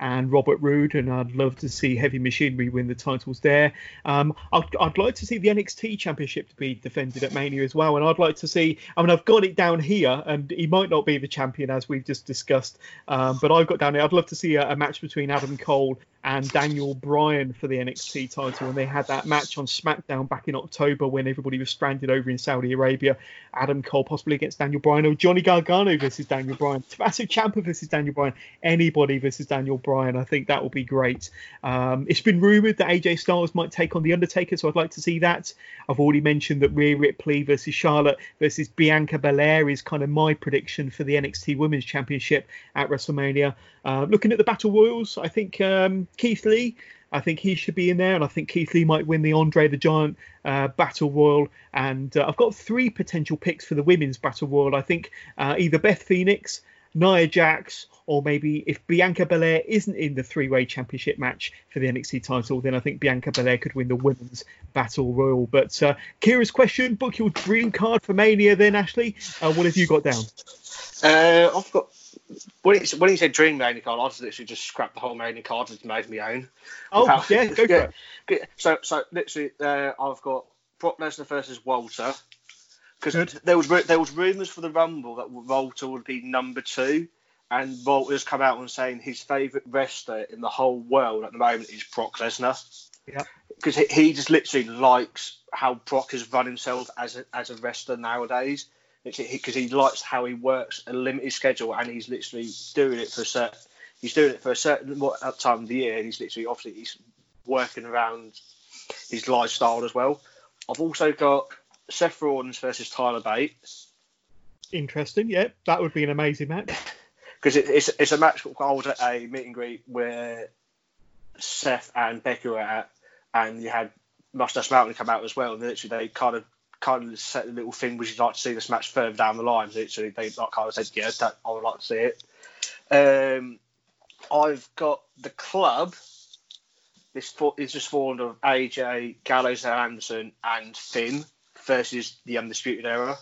and Robert Roode. And I'd love to see Heavy Machinery win the titles there. Um, I'd, I'd like to see the N X T Championship to be defended at Mania as well. And I'd like to see, I mean, I've got it down here, and he might not be the champion as we've just discussed. Um, but I've got down here, I'd love to see a, a match between Adam Cole and Daniel Bryan for the N X T title. And they had that match on SmackDown back in October when everybody was stranded over in Saudi Arabia. Adam Cole possibly against Daniel Bryan, or Johnny Gargano versus Daniel Bryan, Tommaso Ciampa versus Daniel Bryan, anybody versus Daniel Bryan. I think that will be great. Um, it's been rumoured that A J Styles might take on The Undertaker, so I'd like to see that. I've already mentioned that Rhea Ripley versus Charlotte versus Bianca Belair is kind of my prediction for the N X T Women's Championship at WrestleMania. Uh, looking at the Battle Royals, I think um, Keith Lee I think he should be in there, and I think Keith Lee might win the Andre the Giant uh, Battle Royal. And uh, I've got three potential picks for the Women's Battle Royal. I think uh, either Beth Phoenix, Nia Jax, or maybe if Bianca Belair isn't in the three-way championship match for the N X T title, then I think Bianca Belair could win the Women's Battle Royal. But uh, Kira's question, book your dream card for Mania then, Ashley. Uh, what have you got down? Uh, I've got... When, it's, when he said dream Mania card, I just literally just scrapped the whole Mania card and made my own. Oh, without, yeah, go yeah, for it. So, so literally, uh, I've got Brock Lesnar versus Walter. Because there was there was rumours for the Rumble that Walter would be number two. And Walter's come out and saying his favourite wrestler in the whole world at the moment is Brock Lesnar. Yeah. Because he, he just literally likes how Brock has run himself as a, as a wrestler nowadays. Because he likes how he works a limited schedule, and he's literally doing it for a certain. He's doing it for a certain time of the year, and he's literally obviously he's working around his lifestyle as well. I've also got Seth Rollins versus Tyler Bates. Interesting, yeah, that would be an amazing match. because it, it's it's a match I was at a meet and greet where Seth and Becky were at, and you had Mustache Mountain come out as well. And literally, they kind of kind of set the little thing, would you like to see this match further down the line? Literally, they like kind of said, yeah, that, I would like to see it. Um, I've got the club. This is just formed of A J, Gallows and Anderson, and Finn versus the Undisputed Era.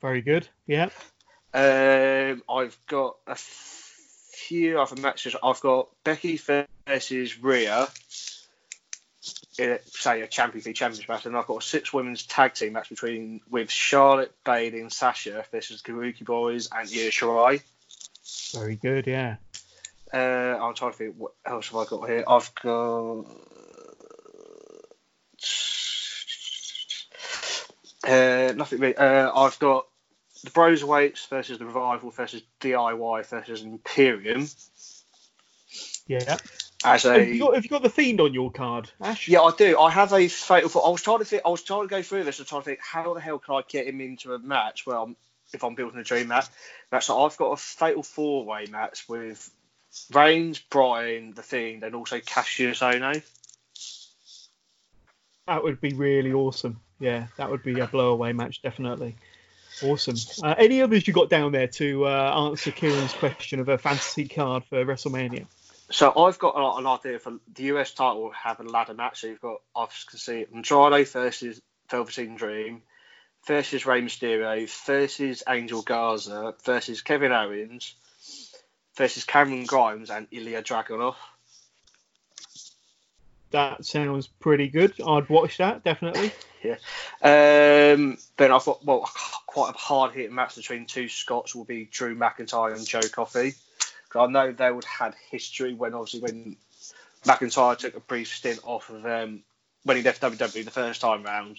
Very good. Yeah. Um, I've got a few other matches. I've got Becky versus Rhea in a, say a championship championship match, and I've got a six women's tag team match between with Charlotte, Bayley, and Sasha versus Kabuki Boys and Io Shirai. Very good. Yeah. Uh, I'm trying to think what else have I got here. I've got uh, nothing really. Uh, I've got the Broserweights versus the Revival versus D I Y versus Imperium. Yeah. As a, have, you got, have you got the Fiend on your card, Ash? Yeah, I do. I have a fatal. I was trying to think. I was trying to go through this and trying to think how the hell can I get him into a match? Well, if I'm building a dream match, that's like, I've got a fatal four way match with Reigns, Bryan, The Fiend, and also Cassius Ohno. That would be really awesome. Yeah, that would be a blowaway match, definitely. Awesome. Uh, any others you got down there to uh, answer Kieran's question of a fantasy card for WrestleMania? So I've got a, an idea for the U S title will have a ladder match. So you've got, I can see Andrade versus Velveteen Dream, versus Rey Mysterio, versus Angel Garza, versus Kevin Owens, versus Cameron Grimes and Ilya Dragunov. That sounds pretty good. I'd watch that, definitely. Yeah. Um, then I thought, well, quite a hard-hitting match between two Scots will be Drew McIntyre and Joe Coffey. Because I know they would have had history when, obviously, when McIntyre took a brief stint off of um, when he left W W E the first time round,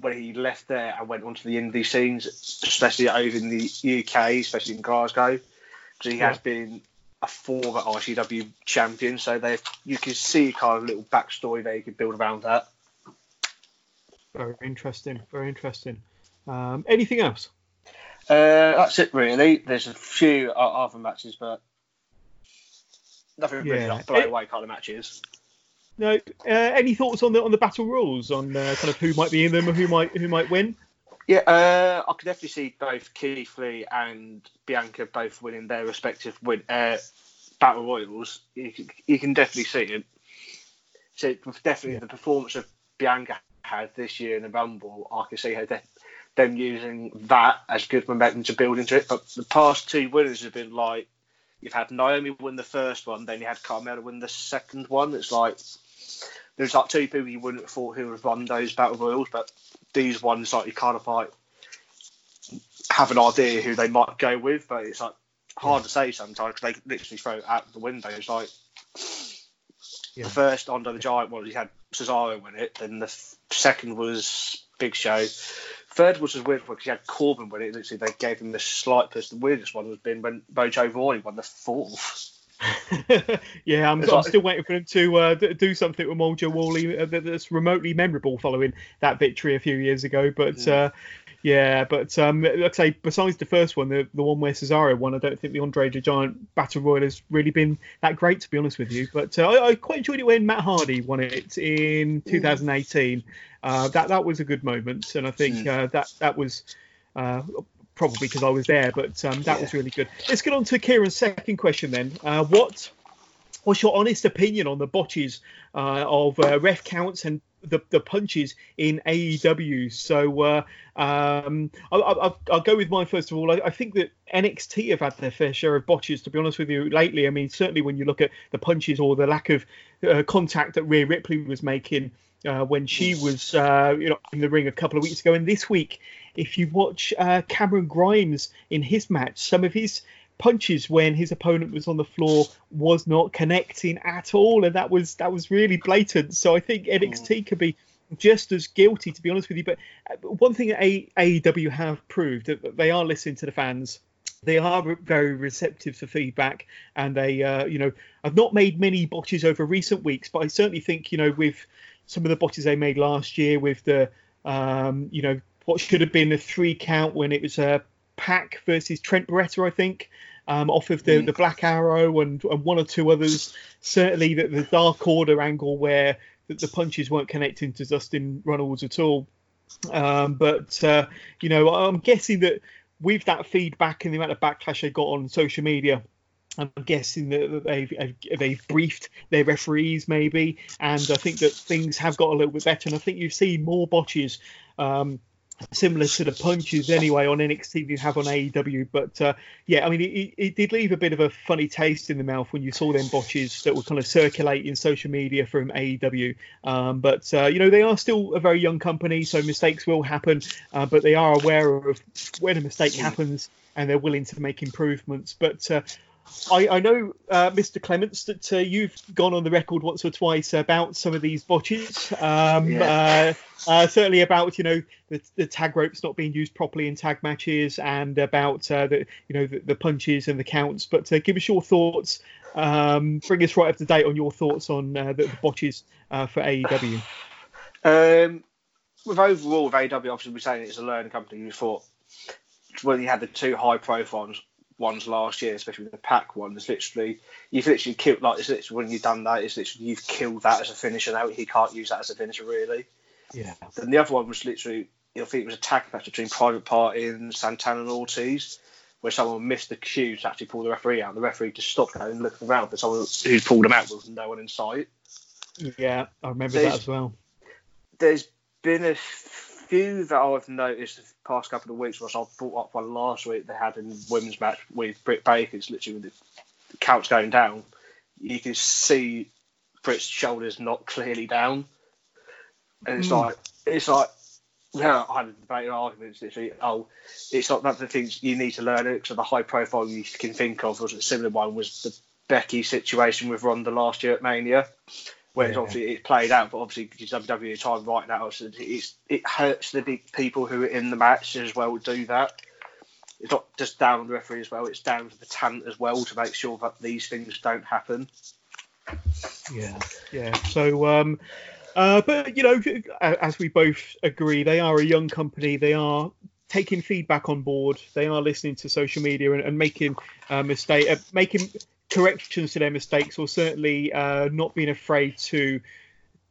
when he left there and went onto the indie scenes, especially over in the U K, especially in Glasgow. He has been a former I C W champion, so they you can see kind of a little backstory there you could build around that. Very interesting, very interesting. Um, anything else? Uh, that's it, really. There's a few other matches, but nothing really yeah. like throwaway kind of matches. No. Uh, any thoughts on the on the battle rules on uh, kind of who might be in them, or who might who might win? Yeah, uh, I could definitely see both Keith Lee and Bianca both winning their respective win, uh, battle royals. You can, you can definitely see it. So definitely yeah. the performance of Bianca had this year in the Rumble, I can see her de- them using that as good momentum to build into it. But the past two winners have been like, you've had Naomi win the first one, then you had Carmella win the second one. It's like, there's like two people you wouldn't have thought who would have won those battle royals, but these ones, like, you kind of like have an idea who they might go with, but it's like hard yeah. to say sometimes because they literally throw it out the window. It's like yeah. the first Andre the Giant one, you had Cesaro win it, then the f- second was Big Show, third was a weird one because you had Corbin win it. Literally, they gave him the slight push. The weirdest one has been when Mojo Rawley won the fourth. yeah, I'm, I'm like, still waiting for him to uh, do something with Mojo Rawley that's remotely memorable following that victory a few years ago. But yeah, uh, yeah but um, like I say, besides the first one, the, the one where Cesaro won, I don't think the Andre the Giant Battle Royal has really been that great, to be honest with you. But uh, I, I quite enjoyed it when Matt Hardy won it in twenty eighteen. Uh, that that was a good moment, and I think uh, that that was. Uh, Probably because I was there, but um, that yeah. was really good. Let's get on to Kieran's second question then. Uh, what, what's your honest opinion on the botches uh, of uh, ref counts and the, the punches in A E W? So uh, um, I, I, I'll, I'll go with mine first of all. I, I think that N X T have had their fair share of botches, to be honest with you, lately. I mean, certainly when you look at the punches or the lack of uh, contact that Rhea Ripley was making uh, when she was uh, you know, in the ring a couple of weeks ago, and this week, if you watch uh, Cameron Grimes in his match, some of his punches when his opponent was on the floor was not connecting at all, and that was that was really blatant. So I think N X T could be just as guilty, to be honest with you. But one thing that A E W have proved, that they are listening to the fans. They are very receptive to feedback, and they, uh, you know, I've not made many botches over recent weeks, but I certainly think, you know, with some of the botches they made last year with the, um, you know, what should have been a three count when it was a uh, Pac versus Trent Beretta, I think. um, off of the, mm. the Black Arrow and, and one or two others. Certainly the, the Dark Order angle where the, the punches weren't connecting to Dustin Runnels at all. Um, but, uh, you know, I'm guessing that with that feedback and the amount of backlash they got on social media, I'm guessing that they've, they've briefed their referees maybe, and I think that things have got a little bit better. And I think you've seen more botches, um, similar to the punches anyway, on N X T than you have on A E W. But uh, yeah, I mean, it, it did leave a bit of a funny taste in the mouth when you saw them botches that were kind of circulating social media from A E W. Um, but, uh, you know, they are still a very young company, so mistakes will happen, uh, but they are aware of when a mistake happens and they're willing to make improvements. But uh, I, I know, uh, Mister Clements, that uh, you've gone on the record once or twice about some of these botches. Um, yeah. uh, uh, certainly about, you know, the, the tag ropes not being used properly in tag matches, and about uh, the, you know, the, the punches and the counts. But uh, give us your thoughts. Um, bring us right up to date on your thoughts on uh, the, the botches uh, for A E W. Um, with overall, with A E W, obviously, we're saying it's a learning company. We thought when you had the two high profiles ones last year, especially with the Pac one, is literally you've literally killed, like, it's literally when you've done that, it's literally you've killed that as a finisher. Now he can't use that as a finisher, really. Yeah. Then the other one was literally, I think it was a tag match between Private Party and Santana and Ortiz, where someone missed the cue to actually pull the referee out. The referee just stopped and looked around for someone who pulled him out with no one in sight. Yeah, I remember there's, that as well. There's been a few that I've noticed the past couple of weeks, was I brought up one last week they had in women's match with Britt Baker. It's literally with the couch going down, you can see Britt's shoulders not clearly down, and it's mm. like it's like yeah, I had a debate and arguments literally. Oh, it's not that the things you need to learn it, because of the high profile you can think of was a similar one was the Becky situation with Ronda last year at Mania. Whereas yeah. obviously it's played out, but obviously because W W E time right now, it's, it hurts the big people who are in the match as well do that. It's not just down on the referee as well, it's down to the talent as well to make sure that these things don't happen. Yeah, yeah. So, um, uh, but, you know, as we both agree, they are a young company. They are taking feedback on board. They are listening to social media and, and making uh, mistake, uh, making... corrections to their mistakes, or certainly uh, not being afraid to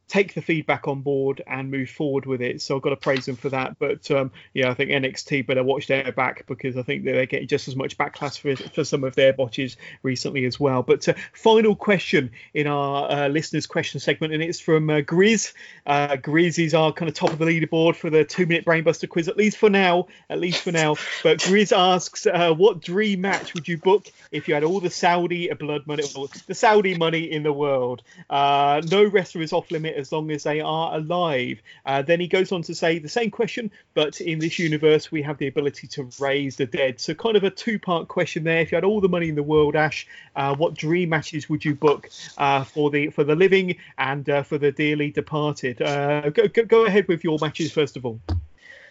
take the feedback on board and move forward with it. So I've got to praise them for that. But um, yeah, I think N X T better watch their back, because I think that they're getting just as much backlash for, for some of their botches recently as well. But uh, final question in our uh, listeners' question segment, and it's from uh, Grizz. Uh, Grizz is our kind of top of the leaderboard for the two-minute brainbuster quiz, at least for now, at least for now. But Grizz asks, uh, what dream match would you book if you had all the Saudi blood money, or the Saudi money in the world? Uh, no wrestler is off limit as long as they are alive. Uh, then he goes on to say the same question, but in this universe we have the ability to raise the dead. So kind of a two-part question there. If you had all the money in the world, Ash, uh, what dream matches would you book uh, for the for the living and uh, for the dearly departed? Uh, go, go, go ahead with your matches first of all.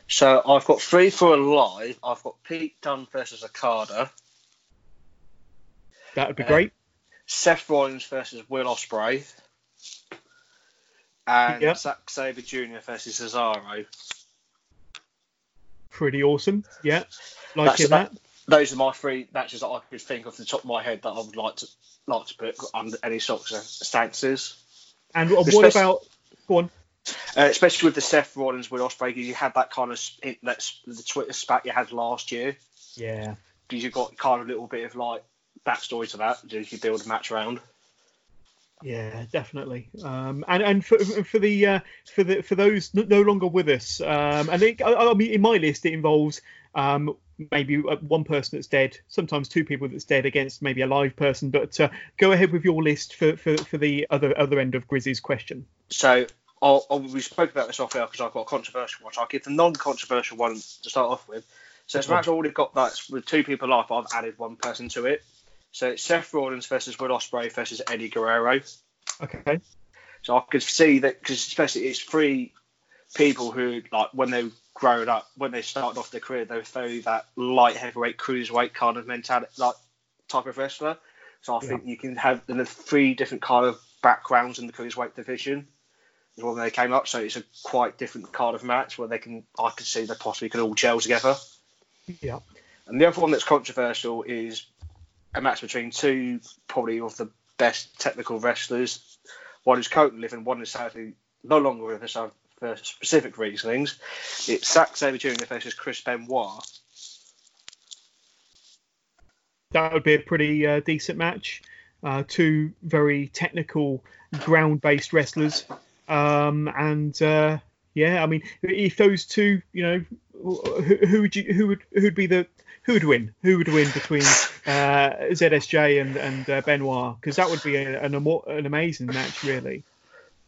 So I've got three for alive. I've got Pete Dunne versus Okada. That would be uh, great. Seth Rollins versus Will Ospreay. And yep. Zack Sabre Junior versus Cesaro. Pretty awesome. Yeah. Like in that, that. Those are my three matches that I could think off the top of my head that I would like to like to put under any circumstances. And what especially, about... Go on. Uh, especially with the Seth Rollins with Ospreay, because you had that kind of... That's the Twitter spat you had last year. Yeah. Because you've got kind of a little bit of like backstory to that. You can build a match around. Yeah, definitely. Um, and and for for the uh, for the for those no longer with us, um, and it, I, I mean, in my list it involves um, maybe one person that's dead, sometimes two people that's dead against maybe a live person. But uh, go ahead with your list for, for, for the other other end of Grizzly's question. So I'll, I'll, we spoke about this off air because I've got a controversial one. So I'll give the non-controversial one to start off with. So it's actually already got that with two people alive, but I've added one person to it. So it's Seth Rollins versus Will Ospreay versus Eddie Guerrero. Okay. So I could see that, because especially it's three people who, like, when they were growing up, when they started off their career, they were very that light heavyweight, cruiserweight kind of mentality, like type of wrestler. So I yeah. think you can have the three different kind of backgrounds in the cruiserweight division is when they came up. So it's a quite different kind of match where they can, I could see they possibly could all gel together. Yeah. And the other one that's controversial is a match between two probably of the best technical wrestlers. One is currently living, one is sadly no longer with us for specific reasonings. It's Zack Sabre Junior versus Chris Benoit. That would be a pretty uh, decent match. Uh, two very technical, ground-based wrestlers. Um, and uh, yeah, I mean, if those two, you know, who, who would you, who would, who'd be the, who would win? Who would win between uh, Z S J and and uh, Benoit? Because that would be a, an an amazing match, really.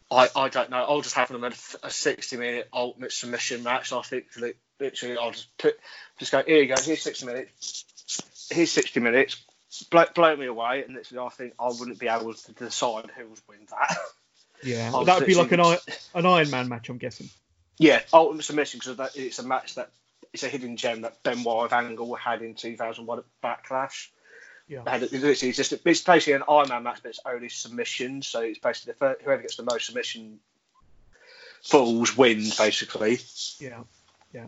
I, I don't know. I'll just have them in a sixty-minute ultimate submission match. I think literally, I'll just put, just go, here you go, here's sixty minutes. Here's sixty minutes, blow, blow me away, and literally I think I wouldn't be able to decide who would win that. Yeah, well, that would be like an an Iron Man match, I'm guessing. Yeah, ultimate submission, because it's a match that, it's a hidden gem that Benoit and Angle had in two thousand one at Backlash. Yeah, and it, it's, just, it's basically an Iron Man match, but it's only submissions, so it's basically the first, whoever gets the most submission falls wins, basically. Yeah, yeah.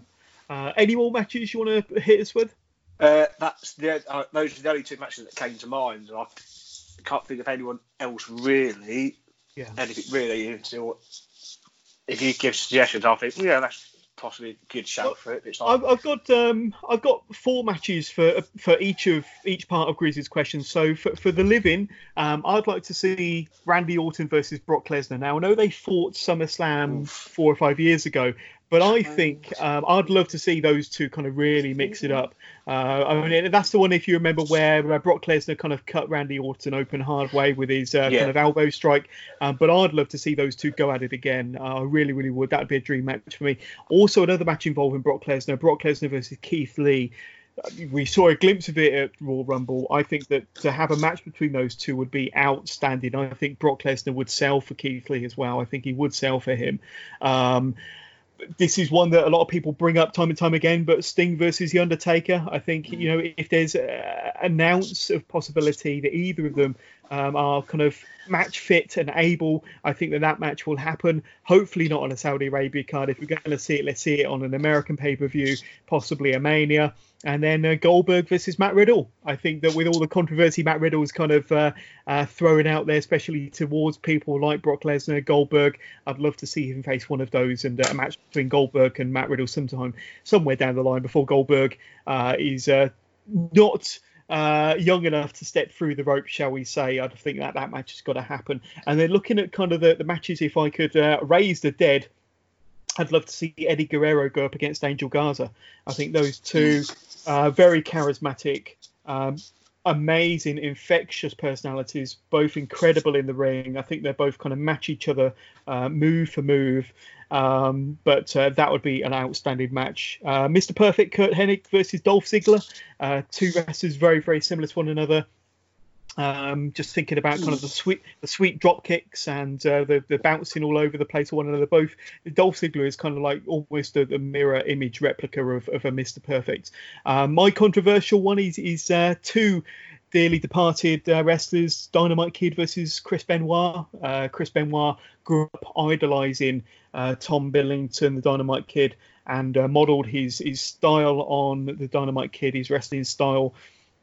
Uh, any more matches you want to hit us with? Uh, that's the uh, those are the only two matches that came to mind, and I can't think of anyone else really. Yeah. Anything really until if you give suggestions, I think yeah, that's possibly a good shout well, for it. It's like, I've, I've got um, I've got four matches for for each of each part of Grizz's questions. So for for the living, um, I'd like to see Randy Orton versus Brock Lesnar. Now I know they fought SummerSlam four or five years ago. But I think um, I'd love to see those two kind of really mix it up. Uh, I mean, that's the one, if you remember, where, where Brock Lesnar kind of cut Randy Orton open hard way with his uh, yeah. kind of elbow strike. Um, but I'd love to see those two go at it again. I uh, really, really would. That would be a dream match for me. Also, another match involving Brock Lesnar, Brock Lesnar versus Keith Lee. We saw a glimpse of it at Royal Rumble. I think that to have a match between those two would be outstanding. I think Brock Lesnar would sell for Keith Lee as well. I think he would sell for him. Um, This is one that a lot of people bring up time and time again, but Sting versus The Undertaker. I think, you know, if there's a, an ounce of possibility that either of them um, are kind of match fit and able, I think that that match will happen. Hopefully not on a Saudi Arabia card. If we're going to see it, let's see it on an American pay-per-view, possibly a Mania. And then uh, Goldberg versus Matt Riddle. I think that with all the controversy Matt Riddle is kind of uh, uh, throwing out there, especially towards people like Brock Lesnar, Goldberg, I'd love to see him face one of those, and uh, a match between Goldberg and Matt Riddle sometime, somewhere down the line before Goldberg uh, is uh, not uh, young enough to step through the rope, shall we say. I think that that match has got to happen. And then looking at kind of the, the matches, if I could uh, raise the dead, I'd love to see Eddie Guerrero go up against Angel Garza. I think those two uh, very charismatic, um, amazing, infectious personalities, both incredible in the ring. I think they both kind of match each other uh, move for move. Um, but uh, that would be an outstanding match. Uh, Mister Perfect, Kurt Hennig versus Dolph Ziggler. Uh, two wrestlers very, very similar to one another. Um, just thinking about kind of the sweet, the sweet drop kicks and uh, the, the bouncing all over the place of one another. Both Dolph Ziggler is kind of like almost a, a mirror image replica of, of a Mister Perfect. Uh, my controversial one is is uh, two dearly departed uh, wrestlers, Dynamite Kid versus Chris Benoit. Uh, Chris Benoit grew up idolising uh, Tom Billington, the Dynamite Kid, and uh, modelled his his style on the Dynamite Kid, his wrestling style.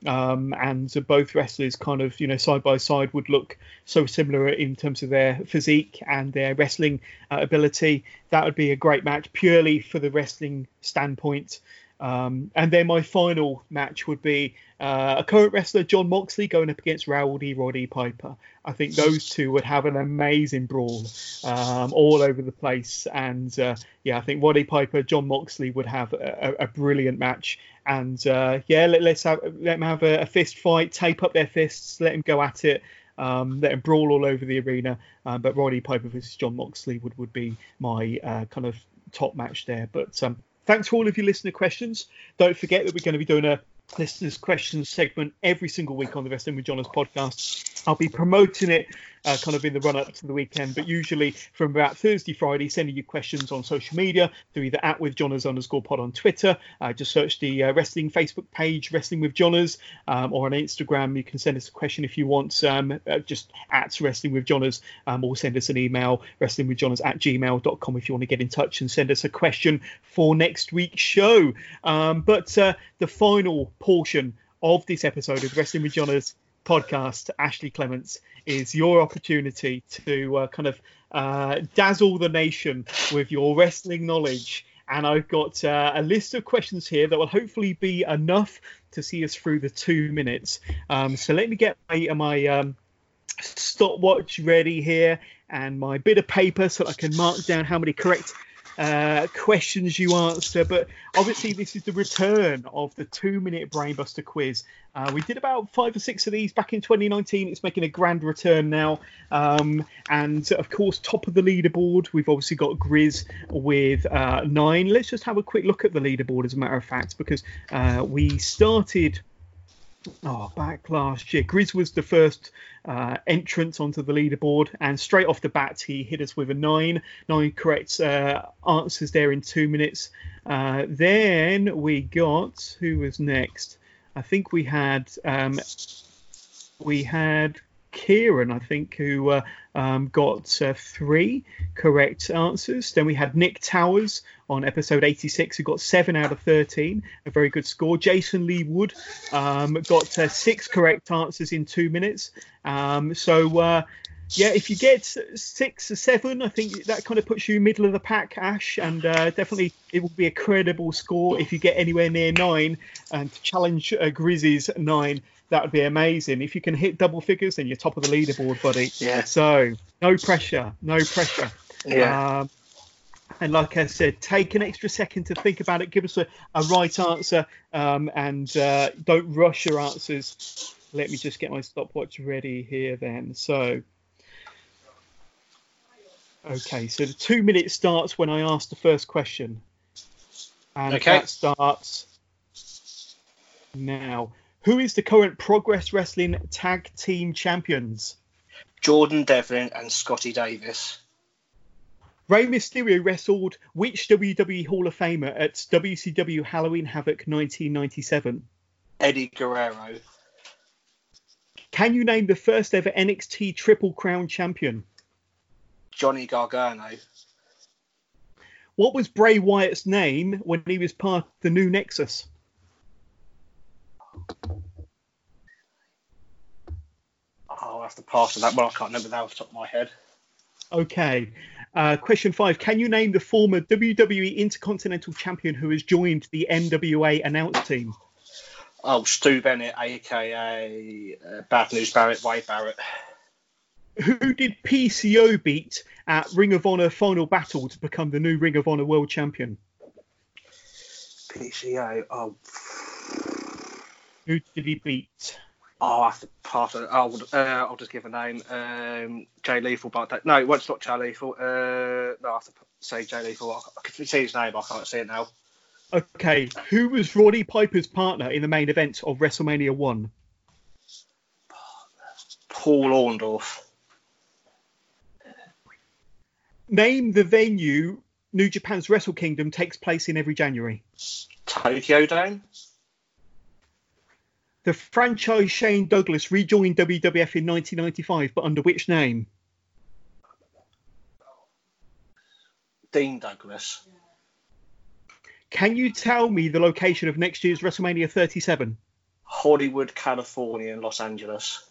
Um, and both wrestlers kind of, you know, side by side would look so similar in terms of their physique and their wrestling uh, ability. That would be a great match purely for the wrestling standpoint. Um, and then my final match would be uh, a current wrestler, John Moxley, going up against Rowdy Roddy Piper. I think those two would have an amazing brawl um, all over the place. And uh, yeah, I think Roddy Piper, John Moxley would have a, a brilliant match. And uh, yeah, let, let's have, let them have a, a fist fight, tape up their fists, let them go at it. Um, let them brawl all over the arena. Um, but Roddy Piper versus John Moxley would, would be my uh, kind of top match there. But um thanks for all of your listener questions. Don't forget that we're going to be doing a listeners' questions segment every single week on the Wrestling with Johners podcast. I'll be promoting it uh, kind of in the run-up to the weekend, but usually from about Thursday, Friday, sending you questions on social media through either at with Johners underscore pod on Twitter. Uh, just search the uh, wrestling Facebook page, Wrestling with Johners, um, or on Instagram. You can send us a question if you want, um, uh, just at Wrestling with Johners, um, or send us an email, wrestlingwithjohners at gmail dot com if you want to get in touch and send us a question for next week's show. Um, but uh, the final portion of this episode of Wrestling with Johners podcast, Ashley Clements, is your opportunity to uh, kind of uh, dazzle the nation with your wrestling knowledge. And I've got uh, a list of questions here that will hopefully be enough to see us through the two minutes. Um, so let me get my, my um, stopwatch ready here and my bit of paper so I can mark down how many correct uh, questions you answer. But obviously this is the return of the two-minute Brainbuster quiz. Uh, we did about five or six of these back in twenty nineteen. It's making a grand return now. Um, and, of course, top of the leaderboard, we've obviously got Grizz with uh, nine. Let's just have a quick look at the leaderboard, as a matter of fact, because uh, we started... Oh, back last year. Grizz was the first uh, entrance onto the leaderboard, and straight off the bat, he hit us with a nine. Nine correct uh, answers there in two minutes. Uh, then we got, who was next? I think we had um, we had Kieran, I think, who uh, um, got uh, three correct answers. Then we had Nick Towers on episode eighty-six, who got seven out of thirteen, a very good score. Jason Lee Wood um, got uh, six correct answers in two minutes. Um, so, uh, yeah, if you get six or seven, I think that kind of puts you middle of the pack, Ash, and uh, definitely it will be a credible score if you get anywhere near nine and to challenge uh, Grizz's nine. That would be amazing. If you can hit double figures, then you're top of the leaderboard, buddy. Yeah. So no pressure, no pressure. Yeah. Um, and like I said, take an extra second to think about it. Give us a, a right answer um, and uh, don't rush your answers. Let me just get my stopwatch ready here then. So, okay. So the two minutes starts when I ask the first question. And okay. That starts now. Who is the current Progress Wrestling Tag Team Champions? Jordan Devlin and Scotty Davis. Rey Mysterio wrestled which W W E Hall of Famer at W C W Halloween Havoc nineteen ninety-seven? Eddie Guerrero. Can you name the first ever N X T Triple Crown champion? Johnny Gargano. What was Bray Wyatt's name when he was part of the New Nexus? I'll have to pass on that one. I can't remember that off the top of my head. Okay. Uh, question five. Can you name the former W W E Intercontinental Champion who has joined the N W A announce team? Oh, Stu Bennett, a k a. Uh, Bad News Barrett, Wade Barrett. Who did P C O beat at Ring of Honor Final Battle to become the new Ring of Honor World Champion? P C O? Oh, who did he beat? Oh, I have to pass. I'll, uh, I'll just give a name. Um, Jay Lethal. But no, it's not Jay Lethal. Uh, no, I have to say Jay Lethal. I can see his name, but I can't see it now. Okay. Who was Roddy Piper's partner in the main event of WrestleMania one? Paul Orndorff. Name the venue New Japan's Wrestle Kingdom takes place in every January. Tokyo Dome. The franchise Shane Douglas rejoined W W F in nineteen ninety-five, but under which name? Dean Douglas. Can you tell me the location of next year's WrestleMania thirty-seven? Hollywood, California, in Los Angeles.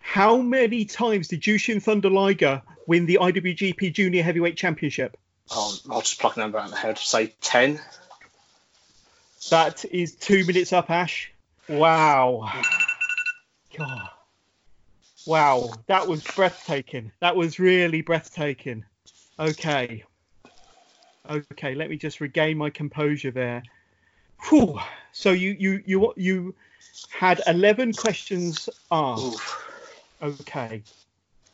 How many times did Jushin Thunder Liger win the I W G P Junior Heavyweight Championship? Oh, I'll just pluck a number out of my head. Say ten. That is two minutes up, Ash. Wow. God. Wow. That was breathtaking. That was really breathtaking. Okay. Okay, let me just regain my composure there. Whew. So you you you you had eleven questions asked. Okay.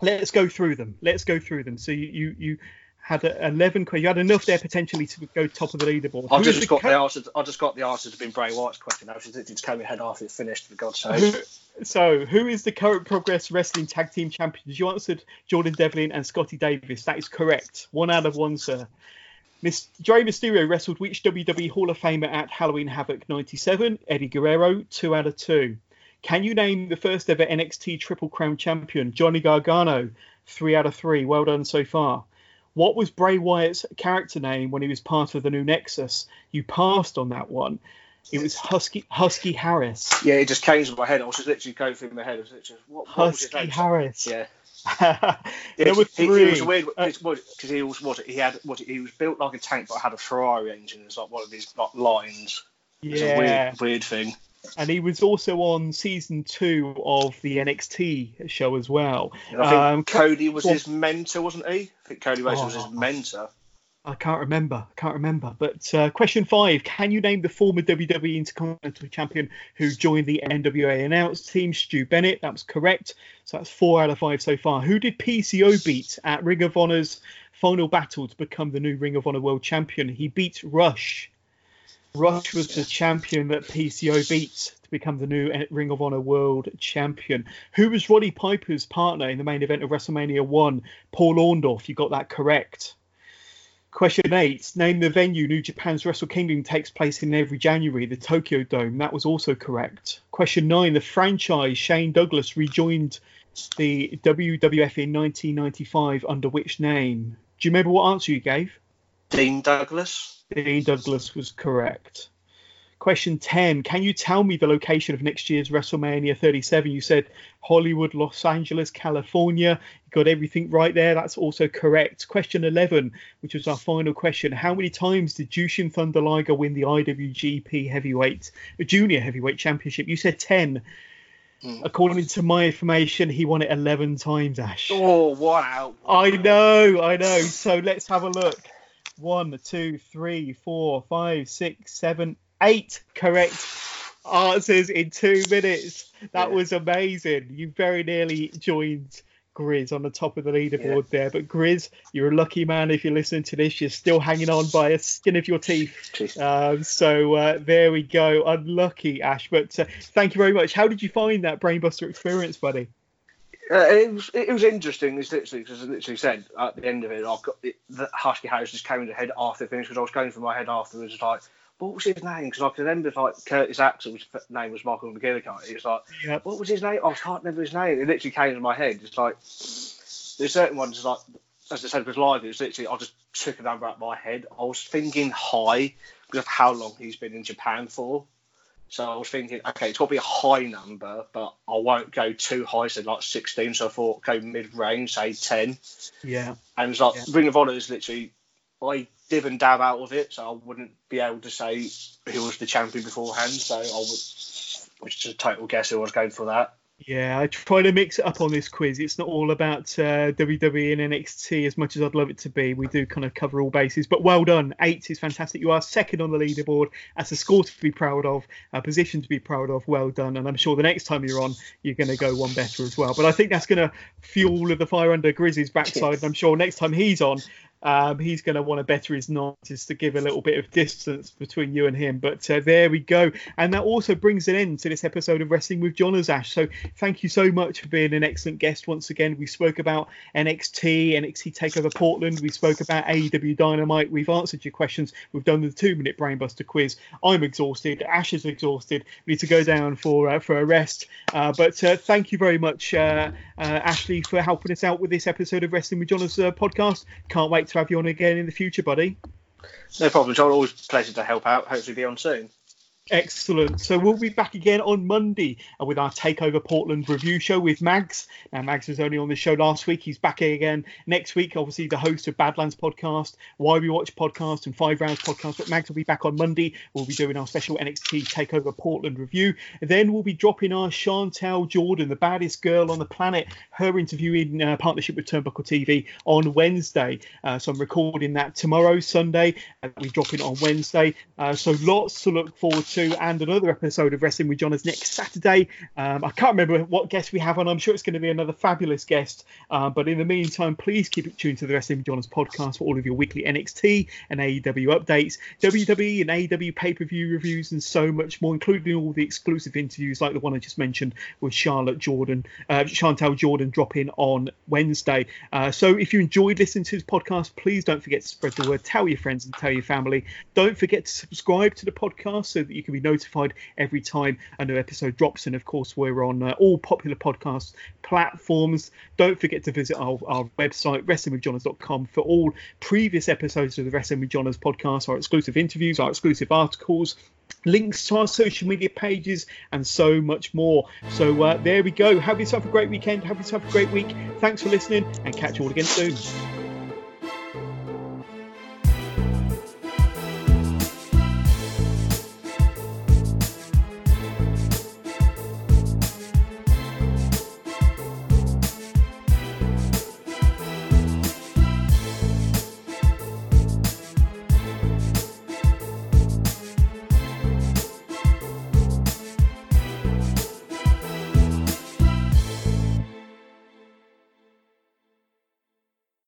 Let's go through them. Let's go through them. So you you, you had eleven questions. You had enough there potentially to go top of the leaderboard. I just, just got co- the answer. To, I just got the answer to being Bray Wyatt's question. I just, it just came ahead after it finished, for God's sake. So, who is the current Progress Wrestling Tag Team Champions? You answered Jordan Devlin and Scotty Davis. That is correct. One out of one, sir. Miss Rey Mysterio wrestled which W W E Hall of Famer at Halloween Havoc ninety-seven? Eddie Guerrero. Two out of two. Can you name the first ever N X T Triple Crown Champion? Johnny Gargano. Three out of three. Well done so far. What was Bray Wyatt's character name when he was part of the New Nexus? You passed on that one. It was Husky Husky Harris. Yeah, it just came to my head. I was just literally going through my head. I was literally, what, what Husky was Harris. Yeah. yeah there were three. He, he was weird because uh, he was what he had. What he was built like a tank, but had a Ferrari engine. It's like one of these like, lines. Yeah. It's a weird, weird thing. And he was also on season two of the N X T show as well. And I think um, Cody was well, his mentor, wasn't he? I think Cody Rhodes oh, was his mentor. I can't remember. I can't remember. But uh, question five, can you name the former W W E Intercontinental Champion who joined the N W A announced team? Stu Bennett, that was correct. So that's four out of five so far. Who did P C O beat at Ring of Honor's final battle to become the new Ring of Honor World Champion? He beat Rush. Rush was the champion that P C O beat to become the new Ring of Honor World Champion. Who was Roddy Piper's partner in the main event of WrestleMania one? Paul Orndorff. You got that correct. Question eight. Name the venue New Japan's Wrestle Kingdom takes place in every January, the Tokyo Dome. That was also correct. Question nine. The franchise Shane Douglas rejoined the W W F in nineteen ninety-five under which name? Do you remember what answer you gave? Dean Douglas. Dean Douglas was correct. Question ten. Can you tell me the location of next year's WrestleMania thirty-seven? You said Hollywood, Los Angeles, California. You got everything right there. That's also correct. Question eleven, which was our final question. How many times did Jushin Thunder Liger win the I W G P Heavyweight, Junior Heavyweight Championship? You said ten. Mm. According to my information, he won it eleven times, Ash. Oh, wow. I know, I know. So let's have a look. One, two, three, four, five, six, seven, eight correct answers in two minutes. That yeah. was amazing. You very nearly joined Grizz on the top of the leaderboard yeah. there. But Grizz, you're a lucky man if you're listening to this. You're still hanging on by a skin of your teeth. Um, so uh, there we go. Unlucky, Ash. But uh, thank you very much. How did you find that Brainbuster experience, buddy? Uh, it was it was interesting. It's literally, as I literally said at the end of it, I got it, the Husky Harris just came in the head after the finish because I was going through my head afterwards. It's like, what was his name? Because I can remember like Curtis Axel's name was Michael McGillicuddy. It was like, yep. What was his name? I can't remember his name. It literally came to my head. It's like there's certain ones like as I said with live. It's literally I just took a number out of my head. I was thinking high because of how long he's been in Japan for. So I was thinking, okay, it's got to be a high number, but I won't go too high, so like sixteen. So I thought, go mid-range, say ten. Yeah. And it's like yeah. Ring of Honor is literally, I div and dab out of it, so I wouldn't be able to say who was the champion beforehand. So I would, which is a total guess who I was going for that. Yeah, I try to mix it up on this quiz. It's not all about uh, W W E and N X T as much as I'd love it to be. We do kind of cover all bases, but well done. Eight is fantastic. You are second on the leaderboard. That's a score to be proud of, a position to be proud of. Well done. And I'm sure the next time you're on, you're going to go one better as well. But I think that's going to fuel all of the fire under Grizz's backside. And I'm sure next time he's on, Um, he's going to want to better his notches to give a little bit of distance between you and him. But uh, there we go. And that also brings an end to this episode of Wrestling with Johners, Ash. So thank you so much for being an excellent guest once again. We spoke about N X T, N X T Takeover Portland. We spoke about A E W Dynamite. We've answered your questions. We've done the two-minute Brainbuster quiz. I'm exhausted. Ash is exhausted. We need to go down for uh, for a rest. Uh, but uh, thank you very much, uh, uh, Ashley, for helping us out with this episode of Wrestling with Johners uh, podcast. Can't wait to have you on again in the future, buddy. No problem, John. Always a pleasure to help out. Hopefully be on soon. Excellent. So we'll be back again on Monday with our Takeover Portland review show with Mags. Now, Mags was only on the show last week. He's back again next week. Obviously, the host of Badlands podcast, Why We Watch podcast, and Five Rounds podcast. But Mags will be back on Monday. We'll be doing our special N X T Takeover Portland review. Then we'll be dropping our Chantel Jordan, the baddest girl on the planet, her interview in uh, partnership with Turnbuckle T V on Wednesday. Uh, so I'm recording that tomorrow, Sunday, and we drop it on Wednesday. Uh, so lots to look forward to. And another episode of Wrestling with Johners next Saturday. Um, I can't remember what guest we have on. I'm sure it's going to be another fabulous guest. Uh, but in the meantime, please keep it tuned to the Wrestling with Johners podcast for all of your weekly N X T and A E W updates, W W E and A E W pay-per-view reviews, and so much more, including all the exclusive interviews like the one I just mentioned with Charlotte Jordan, uh, Chantel Jordan dropping on Wednesday. Uh, so if you enjoyed listening to this podcast, please don't forget to spread the word. Tell your friends and tell your family. Don't forget to subscribe to the podcast so that you can be notified every time a new episode drops. And of course, we're on uh, all popular podcast platforms. Don't forget to visit our, our website, wrestling with johners dot com, for all previous episodes of the Wrestling with Johners podcast, our exclusive interviews, our exclusive articles, links to our social media pages, and so much more. So uh, there we go. Have yourself a great weekend. Have yourself a great week. Thanks for listening, and catch you all again soon.